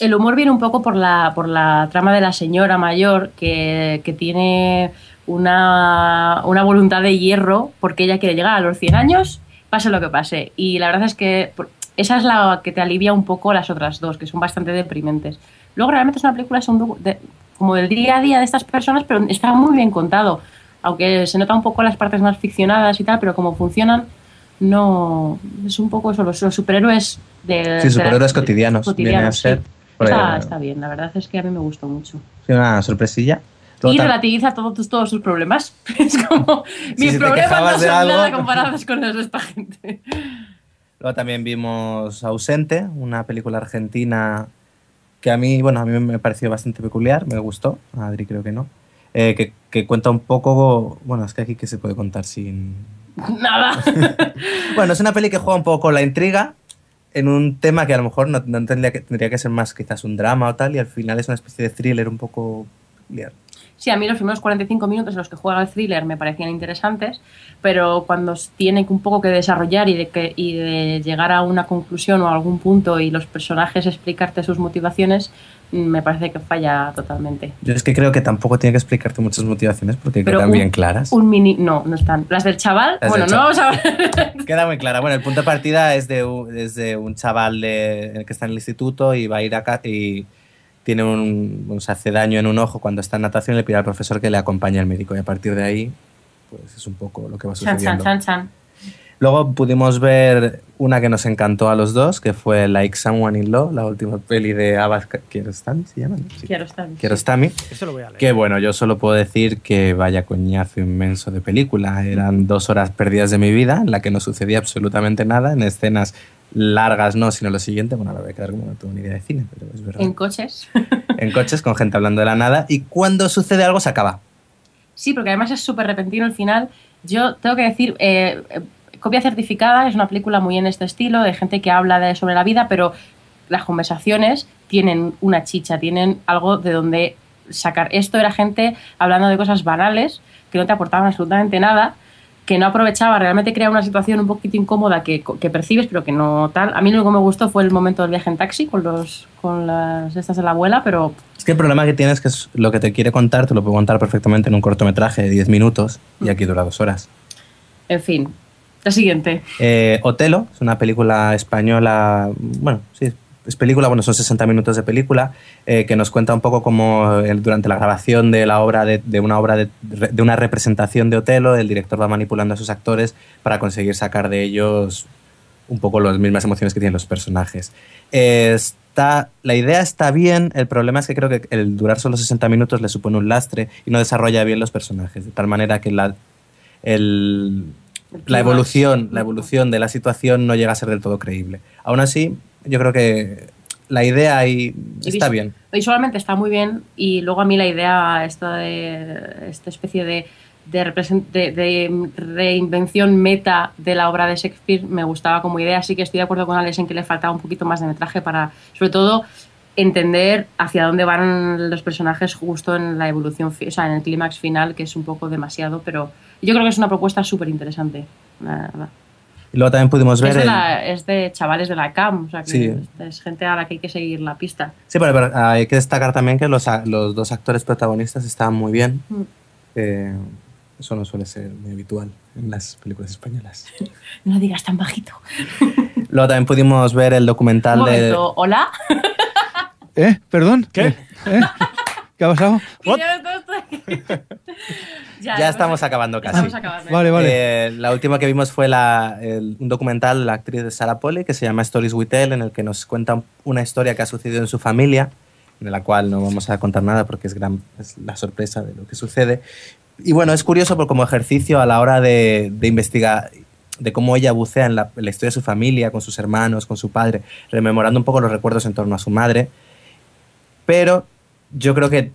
El humor viene un poco por la, por la trama de la señora mayor, que, que tiene una, una voluntad de hierro porque ella quiere llegar a los cien años, pase lo que pase. Y la verdad es que esa es la que te alivia un poco las otras dos, que son bastante deprimentes. Luego, realmente es una película son de, como del día a día de estas personas, pero está muy bien contado. Aunque se nota un poco las partes más ficcionadas y tal, pero como funcionan... No, es un poco eso, los, los superhéroes de... Sí, superhéroes de, cotidianos, cotidianos vienen a ser. Sí. Está, está bien, la verdad es que a mí me gustó mucho. Es una sorpresilla. Todo y relativiza todos tus, todos sus problemas. Es como, sí, mis si problemas no son algo, nada comparados con los de esta gente. Luego también vimos Ausente, una película argentina que a mí, bueno, a mí me pareció bastante peculiar, me gustó, a Adri creo que no, eh, que, que cuenta un poco... Bueno, es que aquí que se puede contar sin... Nada. Bueno, es una peli que juega un poco con la intriga en un tema que a lo mejor no, no tendría, que, tendría que ser más quizás un drama o tal, y al final es una especie de thriller un poco peculiar. Sí, a mí los primeros cuarenta y cinco minutos en los que juega el thriller me parecían interesantes, pero cuando tiene un poco que desarrollar y de, que, y de llegar a una conclusión o a algún punto y los personajes explicarte sus motivaciones, me parece que falla totalmente. Yo es que creo que tampoco tiene que explicarte muchas motivaciones porque pero quedan un, bien claras. Un mini, no, no están. Las del chaval, Las bueno, del chaval. no vamos a ver. Queda muy clara. Bueno, el punto de partida es de, es de un chaval de, que está en el instituto y va a ir acá y... Tiene un, un se hace daño en un ojo cuando está en natación y le pide al profesor que le acompañe al médico. Y a partir de ahí, pues es un poco lo que va sucediendo. Chan, chan, chan, chan. Luego pudimos ver una que nos encantó a los dos, que fue Like Someone in Love, la última peli de Abbas Kiarostami, ¿se llama? Sí. Kiarostami. Kiarostami. Eso lo voy a leer. Que bueno, yo solo puedo decir que vaya coñazo inmenso de película. Eran dos horas perdidas de mi vida en la que no sucedía absolutamente nada, en escenas... largas no, sino lo siguiente, bueno, la voy a quedar como no tengo ni idea de cine, pero es verdad. En coches. En coches, con gente hablando de la nada, y cuando sucede algo se acaba. Sí, porque además es súper repentino el final. Yo tengo que decir, eh, Copia Certificada es una película muy en este estilo, de gente que habla de, sobre la vida, pero las conversaciones tienen una chicha, tienen algo de donde sacar. Esto era gente hablando de cosas banales, que no te aportaban absolutamente nada, que no aprovechaba, realmente crea una situación un poquito incómoda que, que percibes, pero que no tal. A mí lo que me gustó fue el momento del viaje en taxi con los con las estas de la abuela, pero... Es que el problema que tienes es que es lo que te quiere contar te lo puedo contar perfectamente en un cortometraje de diez minutos y aquí dura dos horas. En fin, la siguiente. Eh, Otelo, es una película española, bueno, sí, es película, bueno, son sesenta minutos de película, eh, que nos cuenta un poco cómo durante la grabación de la obra de, de una obra de, de una representación de Otelo, el director va manipulando a sus actores para conseguir sacar de ellos un poco las mismas emociones que tienen los personajes. Eh, está, la idea está bien, el problema es que creo que el durar solo sesenta minutos le supone un lastre y no desarrolla bien los personajes, de tal manera que la, el, la, evolución, la evolución de la situación no llega a ser del todo creíble. Aún así... Yo creo que la idea ahí está bien. Visualmente está muy bien y luego a mí la idea esta, de, esta especie de, de, de, de reinvención meta de la obra de Shakespeare me gustaba como idea, así que estoy de acuerdo con Alex en que le faltaba un poquito más de metraje para, sobre todo, entender hacia dónde van los personajes justo en la evolución, o sea, en el clímax final, que es un poco demasiado, pero yo creo que es una propuesta súper interesante. Y luego también pudimos ver... Es de, el... la, es de chavales de la C A M, o sea, que sí. Es gente a la que hay que seguir la pista. Sí, pero, pero hay que destacar también que los, los dos actores protagonistas estaban muy bien. Mm. Eh, eso no suele ser muy habitual en las películas españolas. No digas tan bajito. Luego también pudimos ver el documental un de... ¿Hola? ¿Eh? ¿Perdón? ¿Qué? ¿Eh? ¿Qué ha pasado? Yo no estoy aquí. Ya, ya estamos a... acabando casi. Estamos acabando. Vale, vale. Eh, la última que vimos fue la, el, un documental de la actriz de Sarah Polley que se llama Stories We Tell, en el que nos cuenta una historia que ha sucedido en su familia, de la cual no vamos a contar nada porque es, gran, es la sorpresa de lo que sucede. Y bueno, es curioso porque como ejercicio a la hora de, de investigar... de cómo ella bucea en la, en la historia de su familia, con sus hermanos, con su padre, rememorando un poco los recuerdos en torno a su madre. Pero yo creo que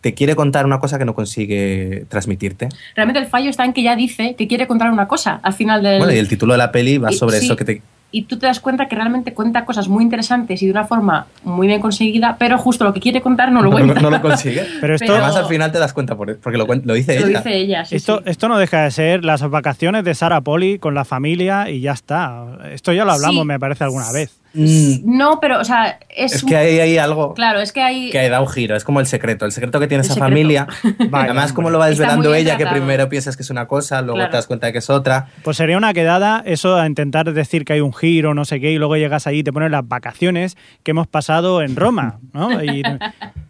te quiere contar una cosa que no consigue transmitirte. Realmente el fallo está en que ella dice que quiere contar una cosa al final del... Bueno, y el título de la peli va y, sobre sí, eso que te... Y tú te das cuenta que realmente cuenta cosas muy interesantes y de una forma muy bien conseguida, pero justo lo que quiere contar no lo cuenta. No, no, no lo consigue. Pero esto... Además al final te das cuenta porque lo, lo dice ella. Lo dice ella, sí, esto, sí. Esto no deja de ser las vacaciones de Sarah Polley con la familia y ya está. Esto ya lo hablamos, sí, me parece, alguna vez. No, pero, o sea, es, es que hay, hay algo. Claro, es que hay. Que da un giro, es como el secreto. El secreto que tiene esa secreto. familia. Vale, además, cómo lo va desvelando ella, tratado. que primero piensas que es una cosa, luego claro. te das cuenta de que es otra. Pues sería una quedada, eso, a intentar decir que hay un giro, no sé qué, y luego llegas allí y te ponen las vacaciones que hemos pasado en Roma, ¿no? Y,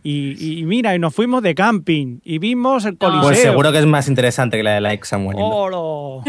y, y mira, y nos fuimos de camping y vimos el Coliseo. Pues seguro que es más interesante que la de la Examuel. ¡Oro!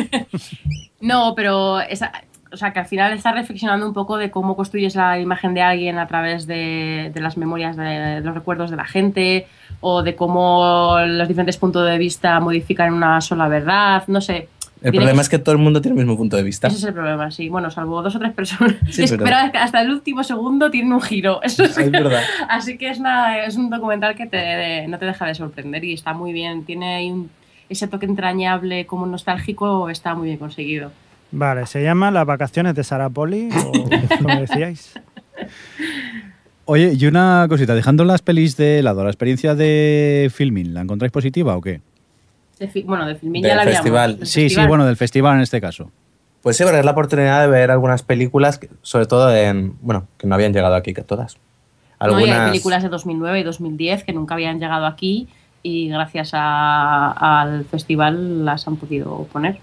No, pero esa. O sea, que al final estás reflexionando un poco de cómo construyes la imagen de alguien a través de, de las memorias, de, de los recuerdos de la gente, o de cómo los diferentes puntos de vista modifican una sola verdad, no sé. El problema que... es que todo el mundo tiene el mismo punto de vista. Ese es el problema, sí. Bueno, salvo dos o tres personas. Sí, pero... pero hasta el último segundo tienen un giro. Eso sí. Es verdad. Así que es, una, es un documental que te, de, no te deja de sorprender y está muy bien. Tiene un, ese toque entrañable como nostálgico, está muy bien conseguido. Vale, ¿se llama Las vacaciones de Sarah Polley? ¿O como decíais? Oye, y una cosita, dejando las pelis de lado, ¿la experiencia de Filmín la encontráis positiva o qué? De bueno, de Filmín ya la festival. habíamos. Sí, festival. sí, bueno, del festival en este caso. Pues sí, pero es la oportunidad de ver algunas películas, que, sobre todo en, bueno, que no habían llegado aquí, que todas. Algunas... No, hay películas de dos mil nueve y dos mil diez que nunca habían llegado aquí y gracias a, al festival las han podido poner.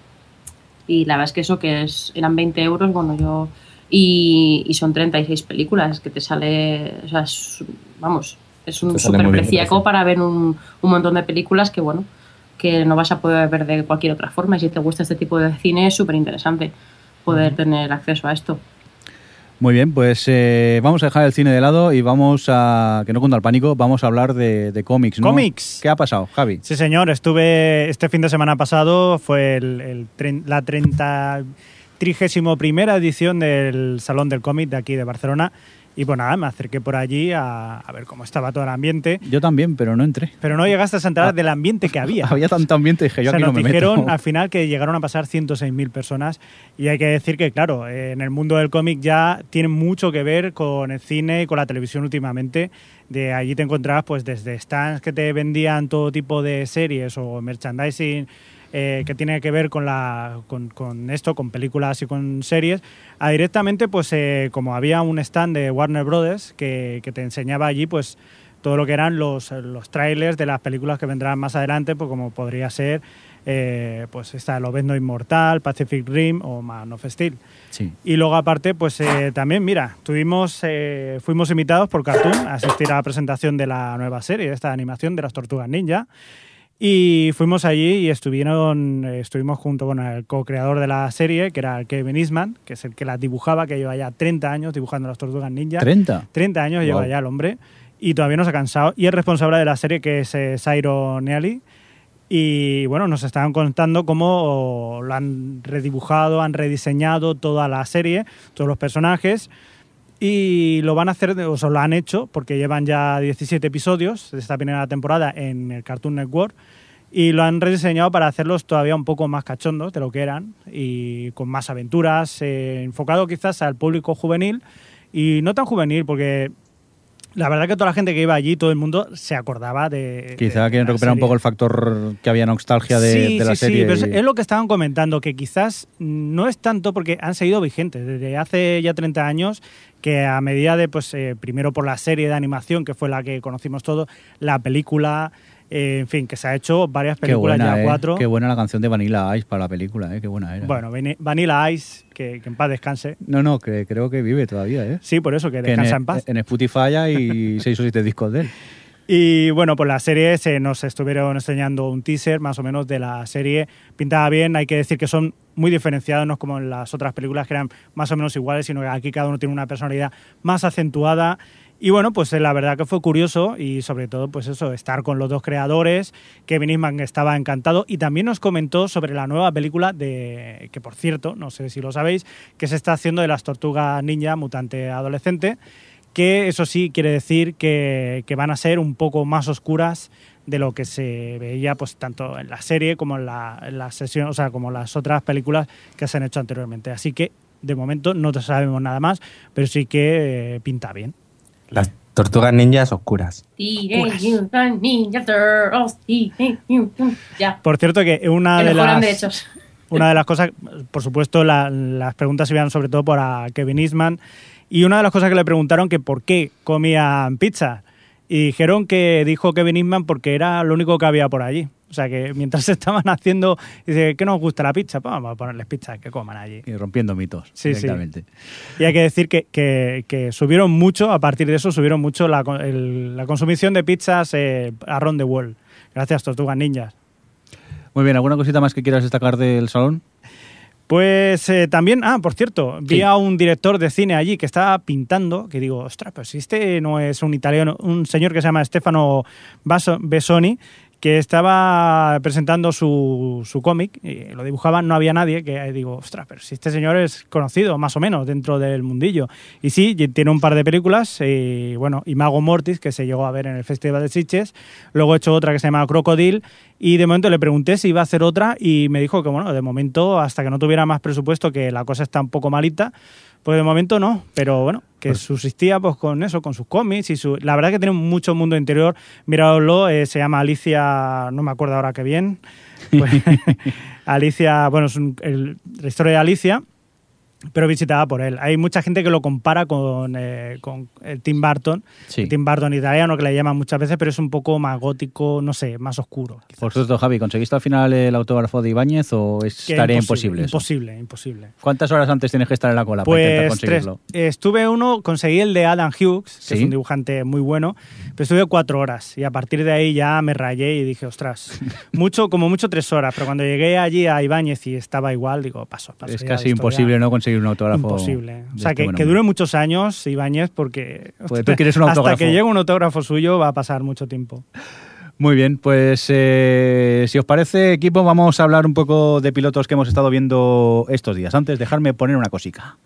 Y la verdad es que eso que es, eran veinte euros, bueno, yo... Y, y son treinta y seis películas que te sale... O sea, es, vamos, es un súper preciaco para ver un, un montón de películas que, bueno, que no vas a poder ver de cualquier otra forma. Y si te gusta este tipo de cine, es súper interesante poder uh-huh. tener acceso a esto. Muy bien, pues eh, vamos a dejar el cine de lado y vamos a, que no cunda el pánico, vamos a hablar de, de cómics, ¿no? ¿Cómics? ¿Qué ha pasado, Javi? Sí, señor, estuve este fin de semana pasado, fue el, el tre- la trigésima primera edición del Salón del Cómic de aquí de Barcelona. Y pues nada, me acerqué por allí a, a ver cómo estaba todo el ambiente. Yo también, pero no entré. Pero no llegaste a entrar ah, del ambiente que había. Había tanto ambiente que yo o sea, aquí no me meto. Nos dijeron al final que llegaron a pasar ciento seis mil personas. Y hay que decir que, claro, en el mundo del cómic ya tiene mucho que ver con el cine y con la televisión últimamente. De allí te encontrabas pues desde stands que te vendían todo tipo de series o merchandising... Eh, que tiene que ver con, la, con, con esto, con películas y con series, a directamente, pues eh, como había un stand de Warner Brothers que, que te enseñaba allí pues todo lo que eran los, los trailers de las películas que vendrán más adelante, pues como podría ser eh, pues esta Lobezno Inmortal, Pacific Rim o Man of Steel. Sí. Y luego aparte, pues eh, también, mira, tuvimos, eh, fuimos invitados por Cartoon a asistir a la presentación de la nueva serie, esta animación de las Tortugas Ninja. Y fuimos allí y estuvieron, estuvimos junto con el co-creador de la serie, que era Kevin Eastman, que es el que la dibujaba, que lleva ya treinta años dibujando las Tortugas Ninja. ¿treinta? treinta años wow. Lleva ya el hombre y todavía no se ha cansado. Y es responsable de la serie, que es eh, Cyrone Nealy. Y bueno, nos estaban contando cómo lo han redibujado, han rediseñado toda la serie, todos los personajes. Y lo van a hacer, o sea, lo han hecho, porque llevan ya diecisiete episodios de esta primera temporada en el Cartoon Network y lo han rediseñado para hacerlos todavía un poco más cachondos de lo que eran y con más aventuras, eh, enfocado quizás al público juvenil y no tan juvenil, porque La verdad que toda la gente que iba allí, todo el mundo se acordaba de... Quizá de quieren recuperar serie. Un poco el factor que había nostalgia de, sí, de la sí, serie. Sí, sí, pero y... es lo que estaban comentando, que quizás no es tanto porque han seguido vigentes desde hace ya treinta años, que a medida de, pues, eh, primero por la serie de animación, que fue la que conocimos todos, la película... Eh, en fin, que se ha hecho varias películas, buena, ya cuatro. Eh. Qué buena la canción de Vanilla Ice para la película, eh, qué buena era. Bueno, Vanilla Ice, que, que en paz descanse. No, no, que, creo que vive todavía, ¿eh? Sí, por eso, que descansa que en, en paz. En Spotify hay seis o siete discos de él. Y bueno, pues la serie, se nos estuvieron enseñando un teaser más o menos de la serie. Pintaba bien, hay que decir que son muy diferenciados, no es como en las otras películas que eran más o menos iguales, sino que aquí cada uno tiene una personalidad más acentuada. Y bueno, pues la verdad que fue curioso y sobre todo, pues eso, estar con los dos creadores. Kevin Eastman estaba encantado y también nos comentó sobre la nueva película de, que por cierto, no sé si lo sabéis, que se está haciendo de las tortugas ninja mutante adolescente, que eso sí quiere decir que, que van a ser un poco más oscuras de lo que se veía, pues tanto en la serie como en la, en la sesión, o sea, como las otras películas que se han hecho anteriormente. Así que de momento no sabemos nada más, pero sí que eh, pinta bien. Las tortugas ninjas oscuras. Por cierto que una de las una de las cosas, por supuesto, la, las preguntas se iban sobre todo para Kevin Eastman, y una de las cosas que le preguntaron que por qué comían pizza, y dijeron que dijo Kevin Eastman porque era lo único que había por allí. O sea, que mientras estaban haciendo, dice, ¿qué nos gusta la pizza? Pues vamos a ponerles pizza que coman allí. Y rompiendo mitos, sí, directamente. Sí. Y hay que decir que, que, que subieron mucho, a partir de eso subieron mucho la, el, la consumición de pizzas eh, around the world. Gracias, Tortugas Ninjas. Muy bien, ¿alguna cosita más que quieras destacar del salón? Pues eh, también, ah, por cierto, vi sí. a un director de cine allí que estaba pintando, que digo, ostras, pues si este no es un italiano, un señor que se llama Stefano Bessoni, que estaba presentando su, su cómic, y lo dibujaban, no había nadie, que digo, ostras, pero si este señor es conocido, más o menos, dentro del mundillo. Y sí, tiene un par de películas, y bueno, Imago Mortis, que se llegó a ver en el Festival de Sitges, luego he hecho otra que se llama Crocodile, y de momento le pregunté si iba a hacer otra, y me dijo que bueno, de momento, hasta que no tuviera más presupuesto, que la cosa está un poco malita, pues de momento no, pero bueno, que subsistía pues con eso, con sus cómics y su... La verdad que tiene mucho mundo interior, miradlo, eh, se llama Alicia, no me acuerdo ahora qué bien, pues, Alicia, bueno, es un, el, la historia de Alicia, pero visitada por él. Hay mucha gente que lo compara con, eh, con el Tim Burton, sí. el Tim Burton italiano, que le llaman muchas veces, pero es un poco más gótico, no sé, más oscuro. Quizás. Por cierto, Javi, ¿conseguiste al final el autógrafo de Ibáñez o es que tarea imposible? Imposible, eso? imposible. ¿Cuántas horas antes tienes que estar en la cola pues para intentar conseguirlo? Tres. Estuve uno, conseguí el de Adam Hughes, que ¿Sí? es un dibujante muy bueno, pero estuve cuatro horas y a partir de ahí ya me rayé y dije, ostras, mucho como mucho tres horas, pero cuando llegué allí a Ibáñez y estaba igual, digo, paso, paso. Es casi imposible no conseguir un autógrafo. Imposible. O sea, este, que, bueno, que dure muchos años, Ibáñez, porque pues, tú quieres un autógrafo. Hasta que llegue un autógrafo suyo va a pasar mucho tiempo. Muy bien, pues eh, si os parece, equipo, vamos a hablar un poco de pilotos que hemos estado viendo estos días. Antes, dejarme poner una cosica.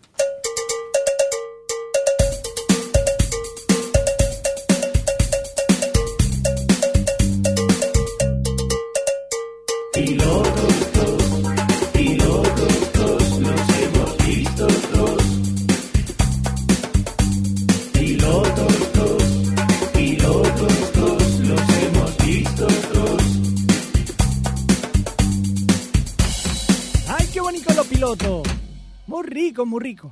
Muy rico.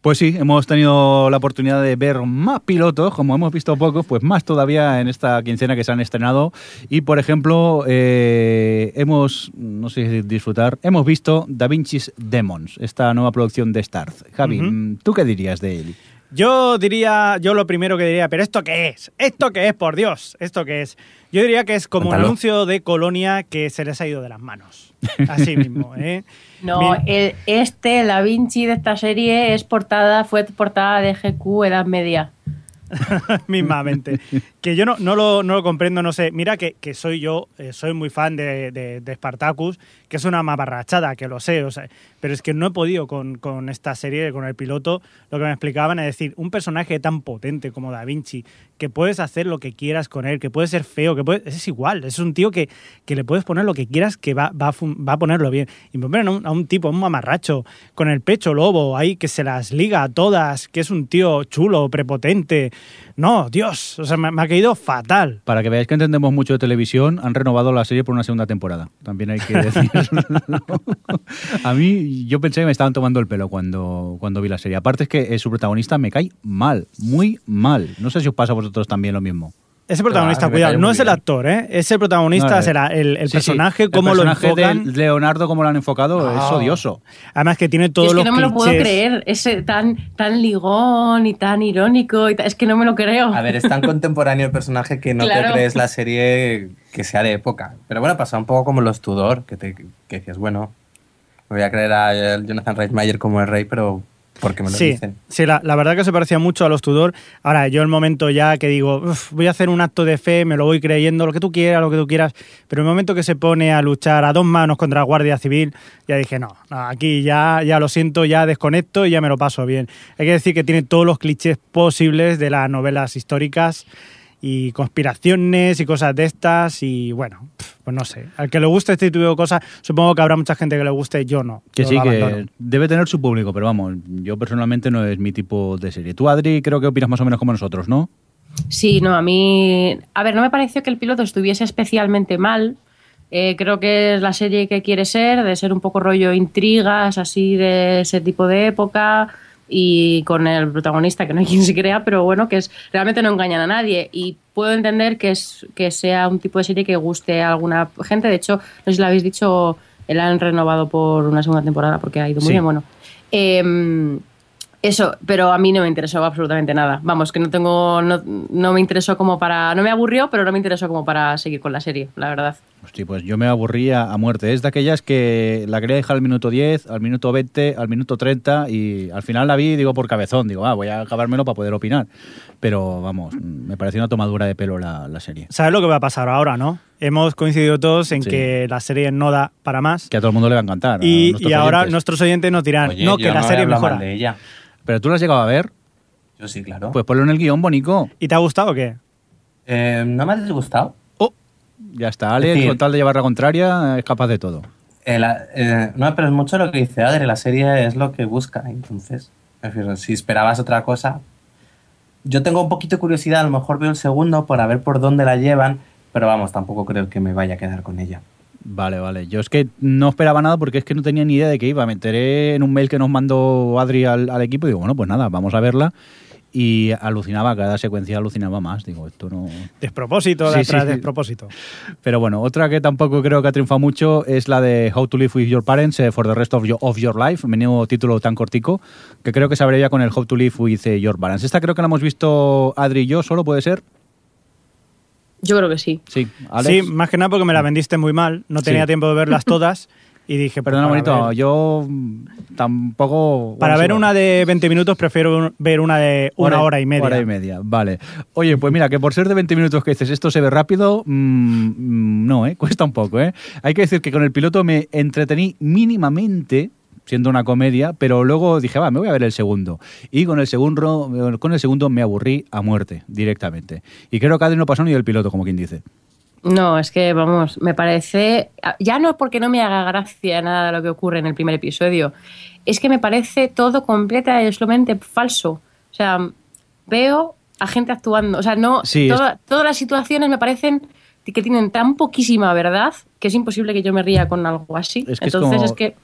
Pues sí, hemos tenido la oportunidad de ver más pilotos, como hemos visto pocos, pues más todavía en esta quincena que se han estrenado. Y por ejemplo, eh, hemos, no sé si disfrutar, hemos visto Da Vinci's Demons, esta nueva producción de Starz. Javi, uh-huh. ¿tú qué dirías de él? Yo diría, yo lo primero que diría, ¿pero esto qué es? ¿Esto qué es, por Dios? ¿Esto qué es? Yo diría que es como Cuéntalo. Un anuncio de Colonia que se les ha ido de las manos. Así mismo, ¿eh? No, el, este, la Vinci de esta serie, es portada, fue portada de G Q Edad Media. Mismamente. Que yo no, no, lo, no lo comprendo, no sé. Mira que, que soy yo, eh, soy muy fan de, de, de Spartacus, que es una mamarrachada, que lo sé, o sea, pero es que no he podido con, con esta serie, con el piloto, lo que me explicaban es decir, un personaje tan potente como Da Vinci, que puedes hacer lo que quieras con él, que puede ser feo, que puede, es igual, es un tío que, que le puedes poner lo que quieras, que va, va, a, va a ponerlo bien. Y ponen a un, a un tipo, a un mamarracho, con el pecho lobo ahí, que se las liga a todas, que es un tío chulo, prepotente... No, Dios, o sea, me, me ha caído fatal. Para que veáis que entendemos mucho de televisión, han renovado la serie por una segunda temporada. También hay que decirlo. A mí, yo pensé que me estaban tomando el pelo cuando, cuando vi la serie. Aparte es que eh, su protagonista me cae mal, muy mal. No sé si os pasa a vosotros también lo mismo. Ese protagonista, claro, cuidado, no es el actor, ¿eh? Ese protagonista no, será el, el sí, personaje, sí, cómo el personaje lo enfocan. De Leonardo, cómo lo han enfocado, oh. es odioso. Además que tiene todos los clichés. Es que no clichés. Me lo puedo creer, ese tan, tan ligón y tan irónico, y tan, es que no me lo creo. A ver, es tan contemporáneo el personaje que no claro. te crees la serie que sea de época. Pero bueno, pasa un poco como los Tudor, que, te, que decías, bueno, me voy a creer a Jonathan Rhys-Meyers como el rey, pero... Porque me lo sí, dicen. Sí, la, la verdad que se parecía mucho a los Tudor. Ahora, yo el momento ya que digo, uf, voy a hacer un acto de fe, me lo voy creyendo, lo que tú quieras, lo que tú quieras, pero el momento que se pone a luchar a dos manos contra la Guardia Civil, ya dije, no, no aquí ya, ya lo siento, ya desconecto y ya me lo paso bien. Hay que decir que tiene todos los clichés posibles de las novelas históricas y conspiraciones y cosas de estas y bueno, pues no sé. Al que le guste este tipo de cosas, supongo que habrá mucha gente que le guste, yo no. Que yo sí, que debe tener su público, pero vamos, yo personalmente no es mi tipo de serie. Tú, Adri, creo que opinas más o menos como nosotros, ¿no? Sí, no, a mí... A ver, no me pareció que el piloto estuviese especialmente mal. Eh, creo que es la serie que quiere ser, de ser un poco rollo intrigas, así de ese tipo de época... y con el protagonista, que no hay quien se crea, pero bueno, que es realmente no engañan a nadie. Y puedo entender que es que sea un tipo de serie que guste a alguna gente. De hecho, no sé si lo habéis dicho, la han renovado por una segunda temporada porque ha ido muy sí. bien. Bueno, eh, eso, pero a mí no me interesó absolutamente nada. Vamos, que no tengo no, no me interesó como para... No me aburrió, pero no me interesó como para seguir con la serie, la verdad. Hostia, pues yo me aburría a muerte. Es de aquellas que la quería dejar al minuto diez, al minuto veinte, al minuto treinta y al final la vi, digo, por cabezón. Digo, ah, voy a acabármelo para poder opinar. Pero, vamos, me pareció una tomadura de pelo la, la serie. ¿Sabes lo que va a pasar ahora, no? Hemos coincidido todos en sí. que la serie no da para más. Que a todo el mundo le va a encantar. Y, a nuestros y ahora oyentes. Nuestros oyentes nos dirán, Oye, no, que la no serie mejora. De ella. ¿Pero tú la has llegado a ver? Yo sí, claro. Pues ponlo en el guión, Bonico. ¿Y te ha gustado o qué? Eh, no me ha disgustado. Oh, ya está. Alex, es decir, con tal de llevar la contraria, es capaz de todo. Eh, la, eh, no, pero es mucho lo que dice Adri. La serie es lo que busca, entonces. Es decir, si esperabas otra cosa... Yo tengo un poquito de curiosidad. A lo mejor veo el segundo para ver por dónde la llevan. Pero vamos, tampoco creo que me vaya a quedar con ella. Vale, vale. Yo es que no esperaba nada porque es que no tenía ni idea de qué iba. Me enteré en un mail que nos mandó Adri al, al equipo y digo, bueno, pues nada, vamos a verla. Y alucinaba, cada secuencia alucinaba más. Digo, esto no... Despropósito, sí, atrás, sí, despropósito. Pero bueno, otra que tampoco creo que ha triunfado mucho es la de How to Live with Your Parents for the Rest of Your, of your Life. Menudo título tan cortico, que creo que se abrevia con el How to Live with Your Parents. Esta creo que la hemos visto Adri y yo, ¿solo puede ser? Yo creo que sí. Sí, Alex. Sí, más que nada porque me la vendiste muy mal. No tenía sí. tiempo de verlas todas y dije... Perdona, bonito, ver... yo tampoco... Para bueno, ver sí, una de veinte minutos prefiero ver una de una hora, hora y media. Hora y media, vale. Oye, pues mira, que por ser de veinte minutos que dices esto se ve rápido, mmm, no, ¿eh? Cuesta un poco, ¿eh? Hay que decir que con el piloto me entretení mínimamente... siendo una comedia, pero luego dije, va, me voy a ver el segundo. Y con el segundo con el segundo me aburrí a muerte, directamente. Y creo que Adri no pasó ni del piloto, como quien dice. No, es que, vamos, me parece... Ya no es porque no me haga gracia nada de lo que ocurre en el primer episodio, es que me parece todo completa y absolutamente falso. O sea, veo a gente actuando. O sea, no sí, toda, es... todas las situaciones me parecen... que tienen tan poquísima verdad que es imposible que yo me ría con algo así. Es que Entonces es, como... es que...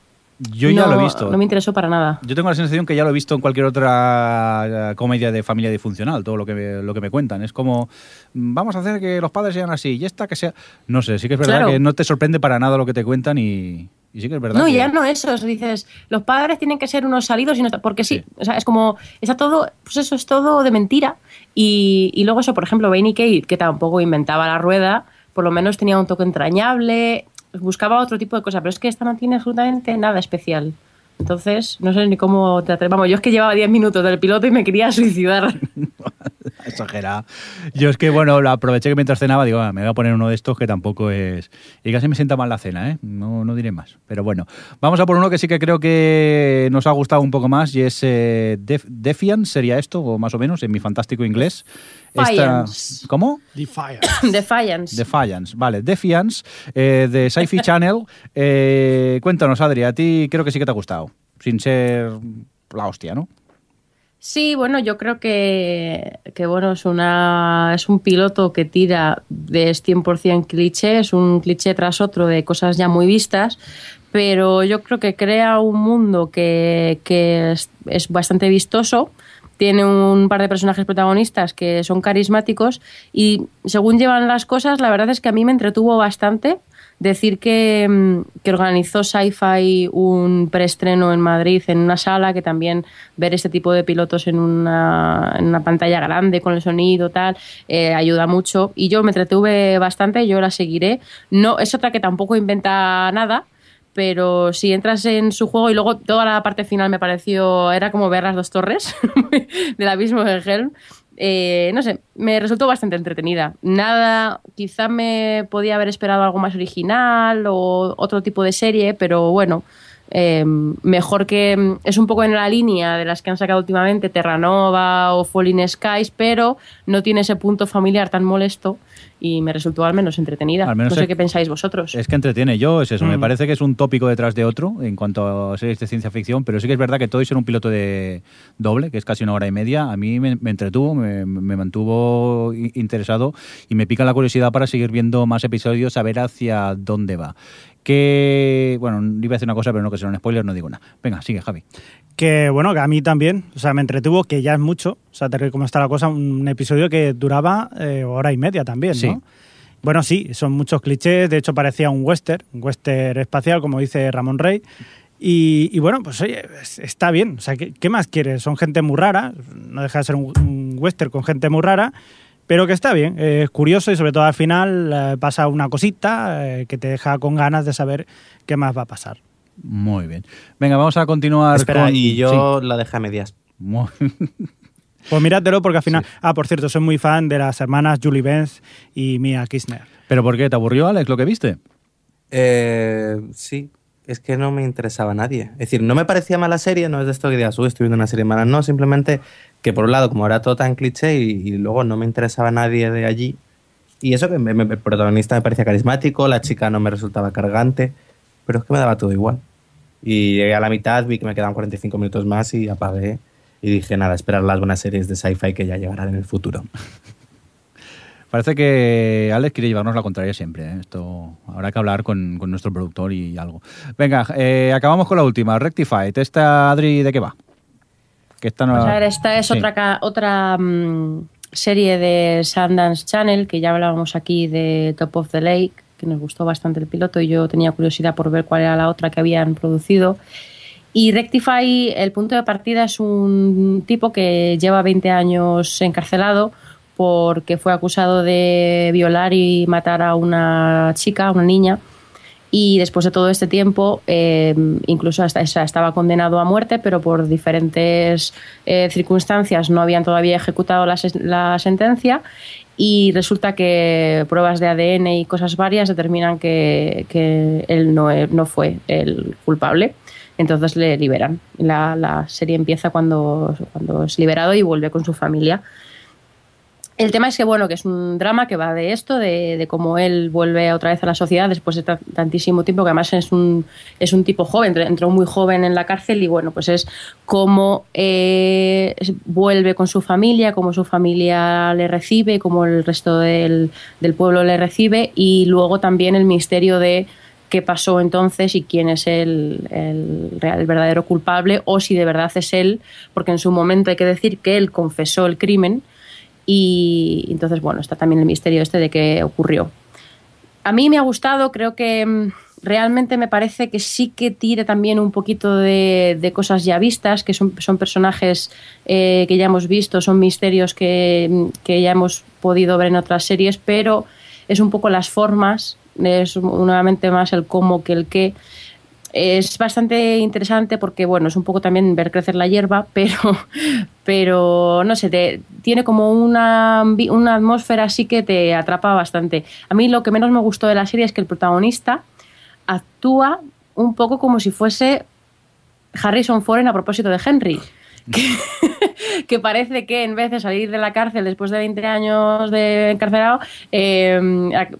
Yo no, ya lo he visto. No me interesó para nada. Yo tengo la sensación que ya lo he visto en cualquier otra comedia de familia disfuncional, todo lo que me, lo que me cuentan. Es como, vamos a hacer que los padres sean así y esta que sea... No sé, sí que es verdad claro. que no te sorprende para nada lo que te cuentan y, y sí que es verdad. No, que... ya no eso. Dices, los padres tienen que ser unos salidos y no... Porque sí, sí. O sea, es como, está todo, pues eso es todo de mentira. Y, y luego eso, por ejemplo, Benny Kate, que tampoco inventaba la rueda, por lo menos tenía un toque entrañable... buscaba otro tipo de cosas, pero es que esta no tiene absolutamente nada especial. Entonces, no sé ni cómo te atreves. Vamos, yo es que llevaba diez minutos del piloto y me quería suicidar. Exagerada. Yo es que, bueno, lo aproveché que mientras cenaba, digo, ah, me voy a poner uno de estos que tampoco es... Y casi me sienta mal la cena, ¿eh? No, no diré más. Pero bueno, vamos a por uno que sí que creo que nos ha gustado un poco más y es eh, Def Defiance, sería esto, o más o menos, en mi fantástico inglés. Defiance. Esta... ¿Cómo? Defiance. Defiance. Defiance, vale. Defiance, eh, de Sci-Fi Channel. Eh, cuéntanos, Adri, a ti creo que sí que te ha gustado. Sin ser la hostia, ¿no? Sí, bueno, yo creo que, que bueno, es una es un piloto que tira de cien por cien cliché, es un cliché tras otro de cosas ya muy vistas, pero yo creo que crea un mundo que, que es, es bastante vistoso. Tiene un par de personajes protagonistas que son carismáticos y según llevan las cosas, la verdad es que a mí me entretuvo bastante. Decir que, que organizó Sci-Fi un preestreno en Madrid en una sala, que también ver este tipo de pilotos en una, en una pantalla grande con el sonido tal, eh, ayuda mucho. Y yo me entretuve bastante, yo la seguiré. No, es otra que tampoco inventa nada, pero si entras en su juego, y luego toda la parte final me pareció, era como ver las dos torres del abismo de Helm. Eh, no sé, me resultó bastante entretenida. Nada, quizá me podía haber esperado algo más original o otro tipo de serie, pero bueno, eh, mejor que... Es un poco en la línea de las que han sacado últimamente, Terranova o Falling Skies, pero no tiene ese punto familiar tan molesto. Y me resultó al menos entretenida. Al menos no sé es, qué pensáis vosotros. Es que entretiene. Yo es eso. Mm. Me parece que es un tópico detrás de otro en cuanto a series de ciencia ficción, pero sí que es verdad que todo es en un piloto de doble, que es casi una hora y media. A mí me, me entretuvo, me, me mantuvo interesado y me pica la curiosidad para seguir viendo más episodios a ver hacia dónde va. Que, bueno, iba a decir una cosa, pero no que sea un spoiler, no digo nada. Venga, sigue, Javi. Que, bueno, que a mí también, o sea, me entretuvo, que ya es mucho, o sea, como está la cosa, un episodio que duraba eh, hora y media también, ¿no? Sí. Bueno, sí, son muchos clichés, de hecho parecía un western, un western espacial, como dice Ramón Rey, y, y bueno, pues oye, está bien, o sea, ¿qué, qué más quieres? Son gente muy rara, no deja de ser un, un western con gente muy rara, pero que está bien, eh, es curioso y sobre todo al final eh, pasa una cosita eh, que te deja con ganas de saber qué más va a pasar. Muy bien. Venga, vamos a continuar. Espera, con... y yo sí. La dejé a medias. Muy... Pues míratelo porque al final... Sí. Ah, por cierto, soy muy fan de las hermanas Julie Benz y Mia Kirchner. ¿Pero por qué? ¿Te aburrió, Alex, lo que viste? Eh, sí. Es que no me interesaba a nadie. Es decir, no me parecía mala serie, no es de esto que digas, uy, estoy viendo una serie mala. No, simplemente que por un lado, como era todo tan cliché y, y luego no me interesaba a nadie de allí. Y eso que me, me, el protagonista me parecía carismático, la chica no me resultaba cargante, pero es que me daba todo igual. Y llegué a la mitad, vi que me quedaban cuarenta y cinco minutos más y apagué. Y dije, nada, esperar las buenas series de sci-fi que ya llegarán en el futuro. Parece que Alex quiere llevarnos la contraria siempre, ¿eh? Esto habrá que hablar con, con nuestro productor y algo. Venga, eh, acabamos con la última, Rectified. ¿Esta, Adri, de qué va? Que esta no... Pues a ver, esta es sí. otra... otra um, serie de Sundance Channel, que ya hablábamos aquí de Top of the Lake, que nos gustó bastante el piloto y yo tenía curiosidad por ver cuál era la otra que habían producido. Y Rectify, el punto de partida es un tipo que lleva veinte años encarcelado porque fue acusado de violar y matar a una chica, a una niña, y después de todo este tiempo eh, incluso hasta, hasta estaba condenado a muerte, pero por diferentes eh, circunstancias no habían todavía ejecutado la, la sentencia. Y resulta que pruebas de A D N y cosas varias determinan que, que él no, no fue el culpable. Entonces le liberan. La, la serie empieza cuando, cuando es liberado y vuelve con su familia. El tema es que, bueno, que es un drama que va de esto, de, de cómo él vuelve otra vez a la sociedad después de tantísimo tiempo, que además es un, es un tipo joven, entró muy joven en la cárcel y, bueno, pues es cómo eh, vuelve con su familia, cómo su familia le recibe, cómo el resto del, del pueblo le recibe y luego también el misterio de qué pasó entonces y quién es el, el, el verdadero culpable o si de verdad es él, porque en su momento hay que decir que él confesó el crimen. Y entonces, bueno, está también el misterio este de qué ocurrió. A mí me ha gustado, creo que realmente me parece que sí que tira también un poquito de, de cosas ya vistas, que son, son personajes eh, que ya hemos visto, son misterios que, que ya hemos podido ver en otras series, pero es un poco las formas, es nuevamente más el cómo que el qué. Es bastante interesante porque, bueno, es un poco también ver crecer la hierba, pero, pero no sé, te, tiene como una, una atmósfera así que te atrapa bastante. A mí lo que menos me gustó de la serie es que el protagonista actúa un poco como si fuese Harrison Ford a propósito de Henry. Que, que parece que en vez de salir de la cárcel después de veinte años de encarcelado, eh,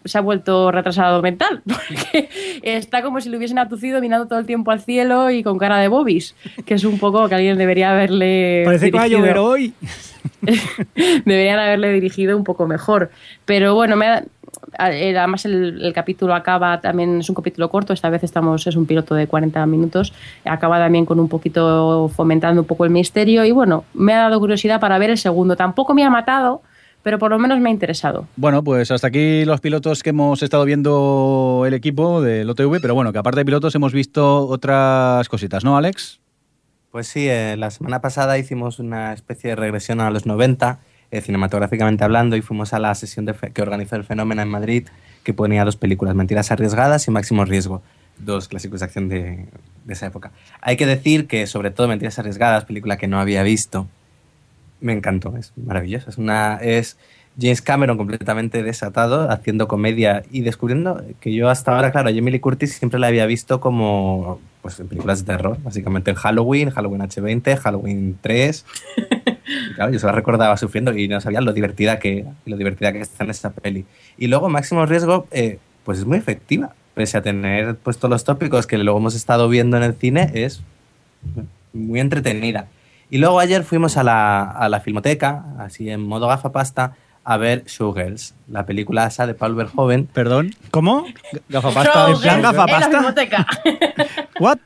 se ha vuelto retrasado mental, porque está como si lo hubiesen atucido mirando todo el tiempo al cielo y con cara de bobis, que es un poco que alguien debería haberle parece dirigido. Que va a llover hoy. Deberían haberle dirigido un poco mejor, pero bueno, me ha... además el, el capítulo acaba también, es un capítulo corto, esta vez estamos es un piloto de cuarenta minutos, acaba también con un poquito fomentando un poco el misterio y bueno, me ha dado curiosidad para ver el segundo, tampoco me ha matado, pero por lo menos me ha interesado. Bueno, pues hasta aquí los pilotos que hemos estado viendo el equipo del O T V, pero bueno, que aparte de pilotos hemos visto otras cositas, ¿no, Alex? Pues sí, eh, la semana pasada hicimos una especie de regresión a los noventa, Eh, cinematográficamente hablando, y fuimos a la sesión de fe- que organizó el Fenómeno en Madrid, que ponía dos películas, Mentiras arriesgadas y Máximo riesgo, dos clásicos de acción de, de esa época. Hay que decir que, sobre todo, Mentiras arriesgadas, película que no había visto, me encantó, es maravillosa. Es, una, es James Cameron completamente desatado, haciendo comedia y descubriendo que yo hasta ahora, claro, a Jamie Lee Curtis siempre la había visto como pues, en películas de terror, básicamente en Halloween, Halloween H veinte, Halloween tres... Y claro, yo se la recordaba sufriendo y no sabía lo divertida que era, y lo divertida que está en esta peli. Y luego Máximo riesgo, eh, pues es muy efectiva. Pese a tener pues, todos los tópicos que luego hemos estado viendo en el cine, es muy entretenida. Y luego ayer fuimos a la, a la filmoteca, así en modo gafapasta, a ver Showgirls, la película asa de Paul Verhoeven. ¿Perdón? ¿Cómo? ¿Gafapasta? ¿En plan gafapasta? En la filmoteca. ¿What?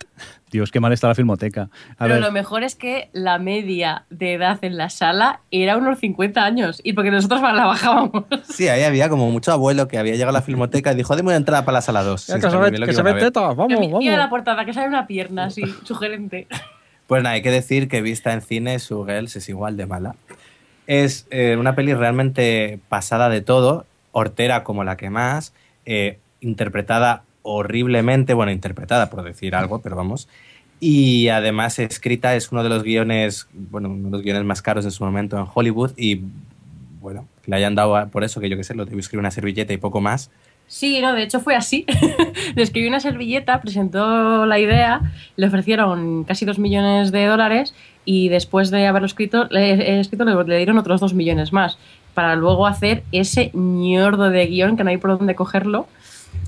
Dios, qué mal está la filmoteca. A Pero ver. Lo mejor es que la media de edad en la sala era unos cincuenta años, y porque nosotros la bajábamos. Sí, ahí había como mucho abuelo que había llegado a la filmoteca y dijo, deme una entrada para la sala dos. Ya, sí, que se ve, que se ve tetas, vamos, mira, vamos. Mira la portada, que sale una pierna así, sugerente. Pues nada, hay que decir que vista en cine, Showgirls es igual de mala. Es eh, una peli realmente pasada de todo, hortera como la que más, eh, interpretada... horriblemente, bueno, interpretada por decir algo, pero vamos, y además escrita, es uno de los guiones, bueno, uno de los guiones más caros en su momento en Hollywood, y bueno, le hayan dado a, por eso, que yo qué sé, lo debo escribir una servilleta y poco más. Sí, no, de hecho fue así. Le escribió una servilleta, presentó la idea, le ofrecieron casi dos millones de dólares y después de haberlo escrito, le, escrito, le, le dieron otros dos millones más para luego hacer ese ñordo de guión que no hay por dónde cogerlo.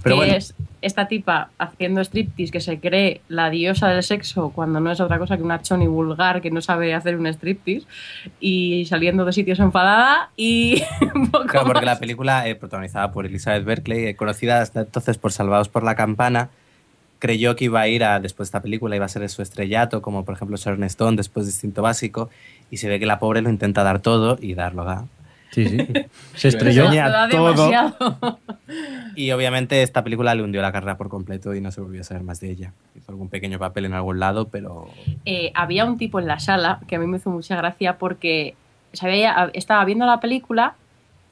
Pero que bueno. Es esta tipa haciendo striptease que se cree la diosa del sexo cuando no es otra cosa que una choni vulgar que no sabe hacer un striptease y saliendo de sitios enfadada y un poco claro, porque más. La película eh, protagonizada por Elizabeth Berkley, eh, conocida hasta entonces por Salvados por la Campana, creyó que iba a ir a, después de esta película iba a ser su estrellato, como por ejemplo Sharon Stone después de Instinto Básico, y se ve que la pobre lo intenta dar todo y darlo da. Sí, sí. Se estrelló todo. Y obviamente esta película le hundió la carrera por completo y no se volvió a saber más de ella. Hizo algún pequeño papel en algún lado, pero... Eh, había un tipo en la sala que a mí me hizo mucha gracia porque sabía, estaba viendo la película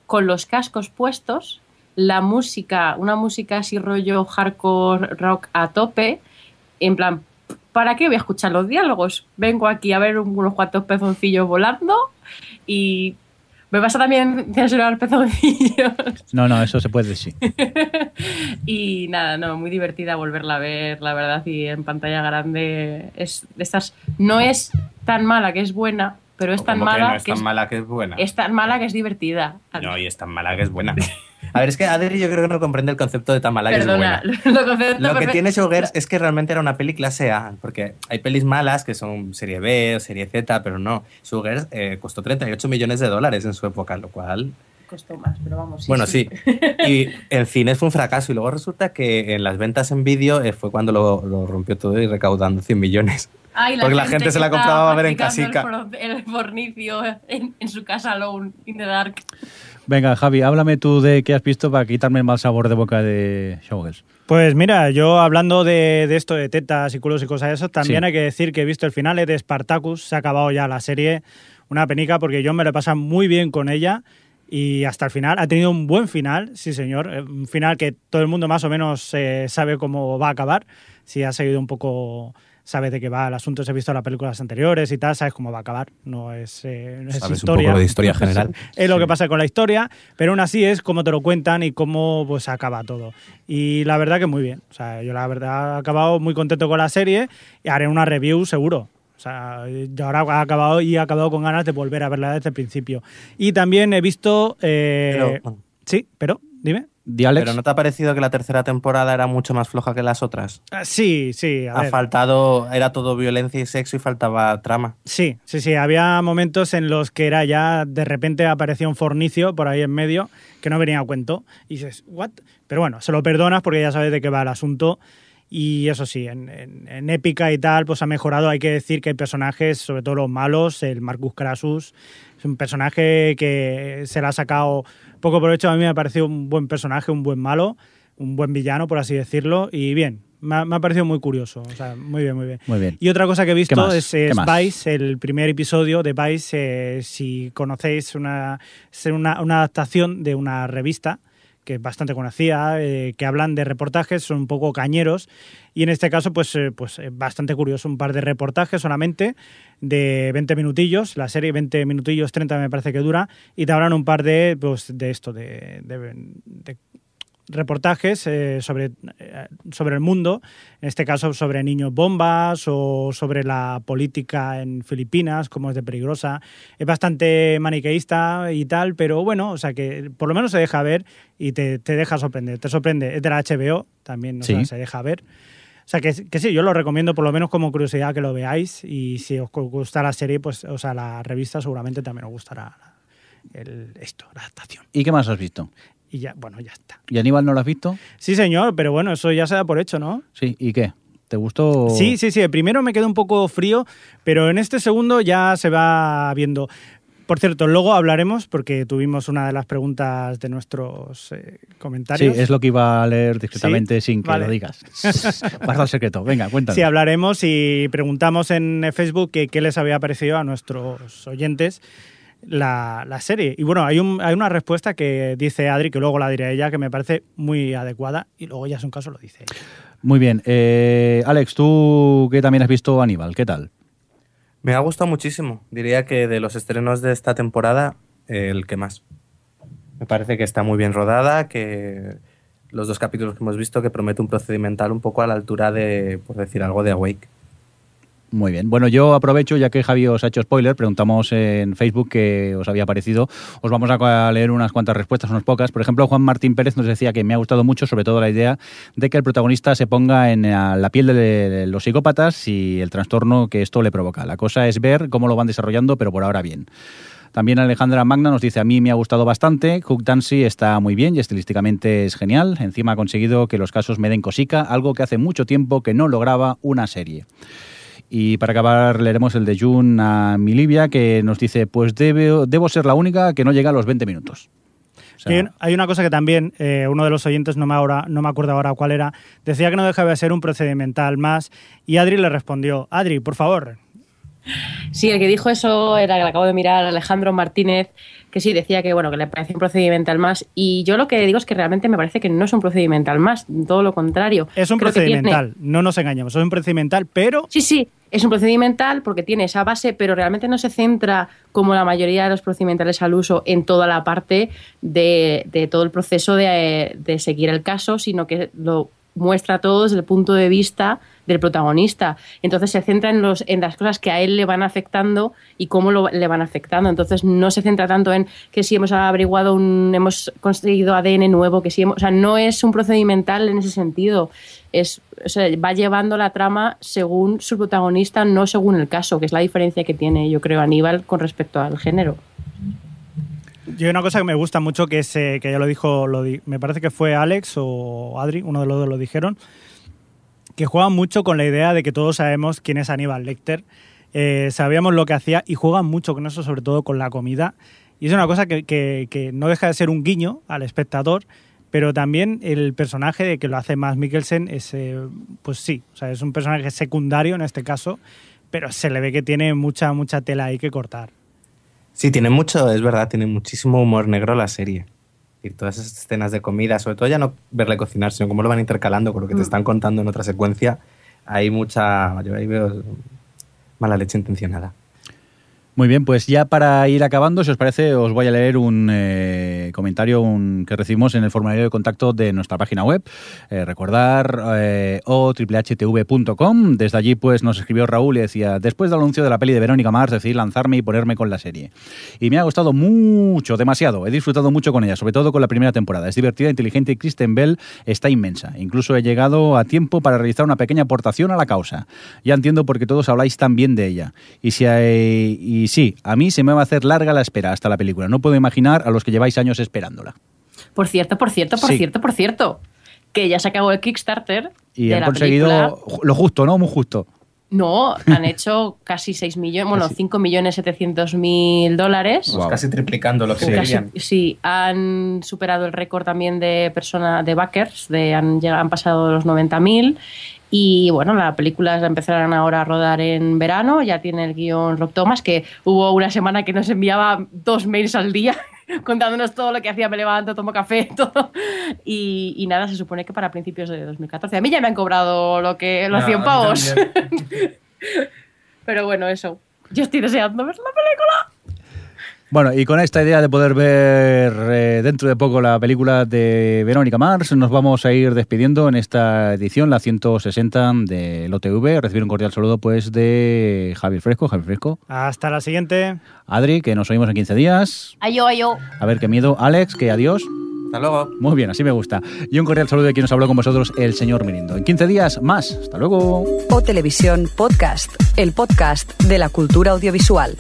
con los cascos puestos, la música, una música así rollo hardcore rock a tope, en plan, ¿para qué voy a escuchar los diálogos? Vengo aquí a ver unos cuantos pezoncillos volando y... ¿Me vas a también censurar pezoncillos? No, no, eso se puede, sí. Y nada, no, muy divertida volverla a ver, la verdad, y en pantalla grande. Es de estas, no es tan mala que es buena, pero es tan mala que, no es que, tan es, mala que es buena. Es tan mala que es divertida. No, y es tan mala que es buena. A ver, es que Adri yo creo que no comprende el concepto de tan mala Perdona, que es buena. Lo, lo, lo que perfecto. tiene Showgirls es que realmente era una peli clase A, porque hay pelis malas que son serie B o serie Z, pero no. Showgirls eh, costó treinta y ocho millones de dólares en su época, lo cual... Costó más, pero vamos... Sí, bueno, sí. sí. Y en cine fue un fracaso y luego resulta que en las ventas en vídeo eh, fue cuando lo, lo rompió todo y recaudando cien millones. Ay, la porque gente la gente se la compraba a ver en casica. El fornicio en, en su casa alone, in the dark. Venga, Javi, háblame tú de qué has visto para quitarme el mal sabor de boca de Showgirls. Pues mira, yo hablando de, de esto de tetas y culos y cosas de eso, también sí. Hay que decir que he visto el final de Spartacus, se ha acabado ya la serie, una penica porque yo me lo he pasado muy bien con ella y hasta el final, ha tenido un buen final, sí señor, un final que todo el mundo más o menos eh, sabe cómo va a acabar, si ha seguido un poco... Sabes de qué va el asunto, se ha visto las películas anteriores y tal, sabes cómo va a acabar, no es, eh, no es sabes historia. Un poco de historia general. Es lo que pasa con la historia, pero aún así es cómo te lo cuentan y cómo pues acaba todo. Y la verdad que muy bien, o sea, yo la verdad he acabado muy contento con la serie y haré una review seguro. O O sea, yo ahora he acabado y he acabado con ganas de volver a verla desde el principio. Y también he visto... Eh... Pero... Sí, pero dime. ¿Di Alex? ¿Pero no te ha parecido que la tercera temporada era mucho más floja que las otras? Ah, sí, sí. A ha ver. faltado, era todo violencia y sexo y faltaba trama. Sí, sí, sí. Había momentos en los que era ya, de repente aparecía un fornicio por ahí en medio que no venía a cuento. Y dices, ¿what? Pero bueno, se lo perdonas porque ya sabes de qué va el asunto. Y eso sí, en, en, en épica y tal, pues ha mejorado. Hay que decir que hay personajes, sobre todo los malos, el Marcus Crassus, es un personaje que se le ha sacado poco provecho. A mí me ha parecido un buen personaje, un buen malo, un buen villano, por así decirlo. Y bien, me ha, me ha parecido muy curioso. O sea, muy bien, muy bien. Muy bien. Y otra cosa que he visto es eh, Vice, el primer episodio de Vice. Eh, si conocéis, una, es una, una adaptación de una revista que es bastante conocida, eh, que hablan de reportajes, son un poco cañeros, y en este caso pues, eh, pues bastante curioso, un par de reportajes solamente de veinte minutillos, la serie veinte minutillos, treinta me parece que dura, y te hablan un par de, pues, de esto, de, de, de reportajes eh, sobre, eh, sobre el mundo, en este caso sobre niños bombas o sobre la política en Filipinas, cómo es de peligrosa. Es bastante maniqueísta y tal, pero bueno, o sea que por lo menos se deja ver y te, te deja sorprender. Te sorprende. Es de la H B O, también no sí. sea, se deja ver. O sea que, que sí, yo lo recomiendo por lo menos como curiosidad que lo veáis, y si os gusta la serie, pues, o sea, la revista seguramente también os gustará el, esto, la adaptación. ¿Y qué más has visto? Y ya, bueno, ya está. ¿Y Aníbal no lo has visto? Sí, señor, pero bueno, eso ya se da por hecho, ¿no? Sí, ¿y qué? ¿Te gustó? Sí, sí, sí. El primero me quedó un poco frío, pero en este segundo ya se va viendo. Por cierto, luego hablaremos, porque tuvimos una de las preguntas de nuestros eh, comentarios. Sí, es lo que iba a leer discretamente, ¿sí? Sin que vale. lo digas. Vas al secreto. Venga, cuéntanos. Sí, hablaremos y preguntamos en Facebook que, qué les había parecido a nuestros oyentes La, la serie. Y bueno, hay, un, hay una respuesta que dice Adri, que luego la diré ella, que me parece muy adecuada, y luego ya es un caso lo dice ella. Muy bien. Eh, Alex, tú que también has visto Aníbal, ¿qué tal? Me ha gustado muchísimo. Diría que de los estrenos de esta temporada, eh, el que más. Me parece que está muy bien rodada, que los dos capítulos que hemos visto, que promete un procedimental un poco a la altura de, por decir algo, de Awake. Muy bien. Bueno, yo aprovecho, ya que Javi os ha hecho spoiler, preguntamos en Facebook qué os había parecido. Os vamos a leer unas cuantas respuestas, unas pocas. Por ejemplo, Juan Martín Pérez nos decía que me ha gustado mucho, sobre todo la idea de que el protagonista se ponga en la piel de los psicópatas y el trastorno que esto le provoca. La cosa es ver cómo lo van desarrollando, pero por ahora bien. También Alejandra Magna nos dice, a mí me ha gustado bastante, Cook Dancy está muy bien y estilísticamente es genial, encima ha conseguido que los casos me den cosica, algo que hace mucho tiempo que no lograba una serie. Y para acabar leeremos el de Jun a Milivia, que nos dice, pues debo, debo ser la única que no llega a los veinte minutos. O sea, que hay una cosa que también eh, uno de los oyentes, no me, ahora, no me acuerdo ahora cuál era, decía que no dejaba de ser un procedimental más, y Adri le respondió, Adri, por favor. Sí, el que dijo eso era, que acabo de mirar, Alejandro Martínez, que sí, decía que bueno, que le parece un procedimental más, y yo lo que digo es que realmente me parece que no es un procedimental más, todo lo contrario. Es un Creo procedimental, tiene... no nos engañemos, es un procedimental, pero... Sí, sí, es un procedimental porque tiene esa base, pero realmente no se centra, como la mayoría de los procedimentales al uso, en toda la parte de, de todo el proceso de, de seguir el caso, sino que lo muestra todo desde el punto de vista del protagonista. Entonces se centra en los en las cosas que a él le van afectando y cómo lo, le van afectando. Entonces no se centra tanto en que si hemos averiguado, un, hemos conseguido A D N nuevo, que si hemos, o sea, no es un procedimental en ese sentido. Es, o sea, va llevando la trama según su protagonista, no según el caso, que es la diferencia que tiene, yo creo, Aníbal con respecto al género. Y hay una cosa que me gusta mucho, que es eh, que ya lo dijo, lo di- me parece que fue Alex o Adri, uno de los dos lo dijeron, que juegan mucho con la idea de que todos sabemos quién es Aníbal Lecter, eh, sabíamos lo que hacía, y juegan mucho con eso, sobre todo con la comida. Y es una cosa que, que, que no deja de ser un guiño al espectador, pero también el personaje de que lo hace Mads Mikkelsen es, eh, pues sí, o sea, es un personaje secundario en este caso, pero se le ve que tiene mucha, mucha tela ahí que cortar. Sí, tiene mucho, es verdad, tiene muchísimo humor negro la serie. Y todas esas escenas de comida, sobre todo ya no verle cocinar, sino cómo lo van intercalando con lo que te están contando en otra secuencia, hay mucha... Yo ahí veo mala leche intencionada. Muy bien, pues ya para ir acabando, si os parece, os voy a leer un eh, comentario un, que recibimos en el formulario de contacto de nuestra página web. Eh, recordar eh, o triple h t v punto com. Desde allí pues nos escribió Raúl y decía: después del anuncio de la peli de Verónica Mars decidí lanzarme y ponerme con la serie. Y me ha gustado mucho, demasiado. He disfrutado mucho con ella, sobre todo con la primera temporada. Es divertida, inteligente y Kristen Bell está inmensa. Incluso he llegado a tiempo para realizar una pequeña aportación a la causa. Ya entiendo por qué todos habláis tan bien de ella. Y si hay... Y sí, a mí se me va a hacer larga la espera hasta la película. No puedo imaginar a los que lleváis años esperándola. Por cierto, por cierto, por sí. cierto, por cierto, que ya se acabó el Kickstarter y de han la conseguido película. Lo justo, ¿no? Muy justo. No, han hecho casi seis millones, bueno, cinco millones setecientos mil dólares. Wow. Casi triplicando lo que sí. querían. Sí, han superado el récord también de personas, de backers, de, han, llegado, han pasado los noventa mil. Y bueno, la película la empezarán ahora a rodar en verano, ya tiene el guión Rob Thomas, que hubo una semana que nos enviaba dos mails al día contándonos todo lo que hacía, me levanto, tomo café, todo. Y, y nada, se supone que para principios de dos mil catorce. A mí ya me han cobrado lo que los no, cien pavos. Pero bueno, eso. Yo estoy deseando ver la película. Bueno, y con esta idea de poder ver eh, dentro de poco la película de Verónica Mars, nos vamos a ir despidiendo en esta edición, la ciento sesenta del O T V. Recibir un cordial saludo pues de Javier Fresco. Javier Fresco. Hasta la siguiente. Adri, que nos oímos en quince días. Ayo, ayo. A ver, qué miedo. Alex, que adiós. Hasta luego. Muy bien, así me gusta. Y un cordial saludo de quien nos habló con vosotros, el señor Mirindo. En quince días más. Hasta luego. O Televisión Podcast, el podcast de la cultura audiovisual.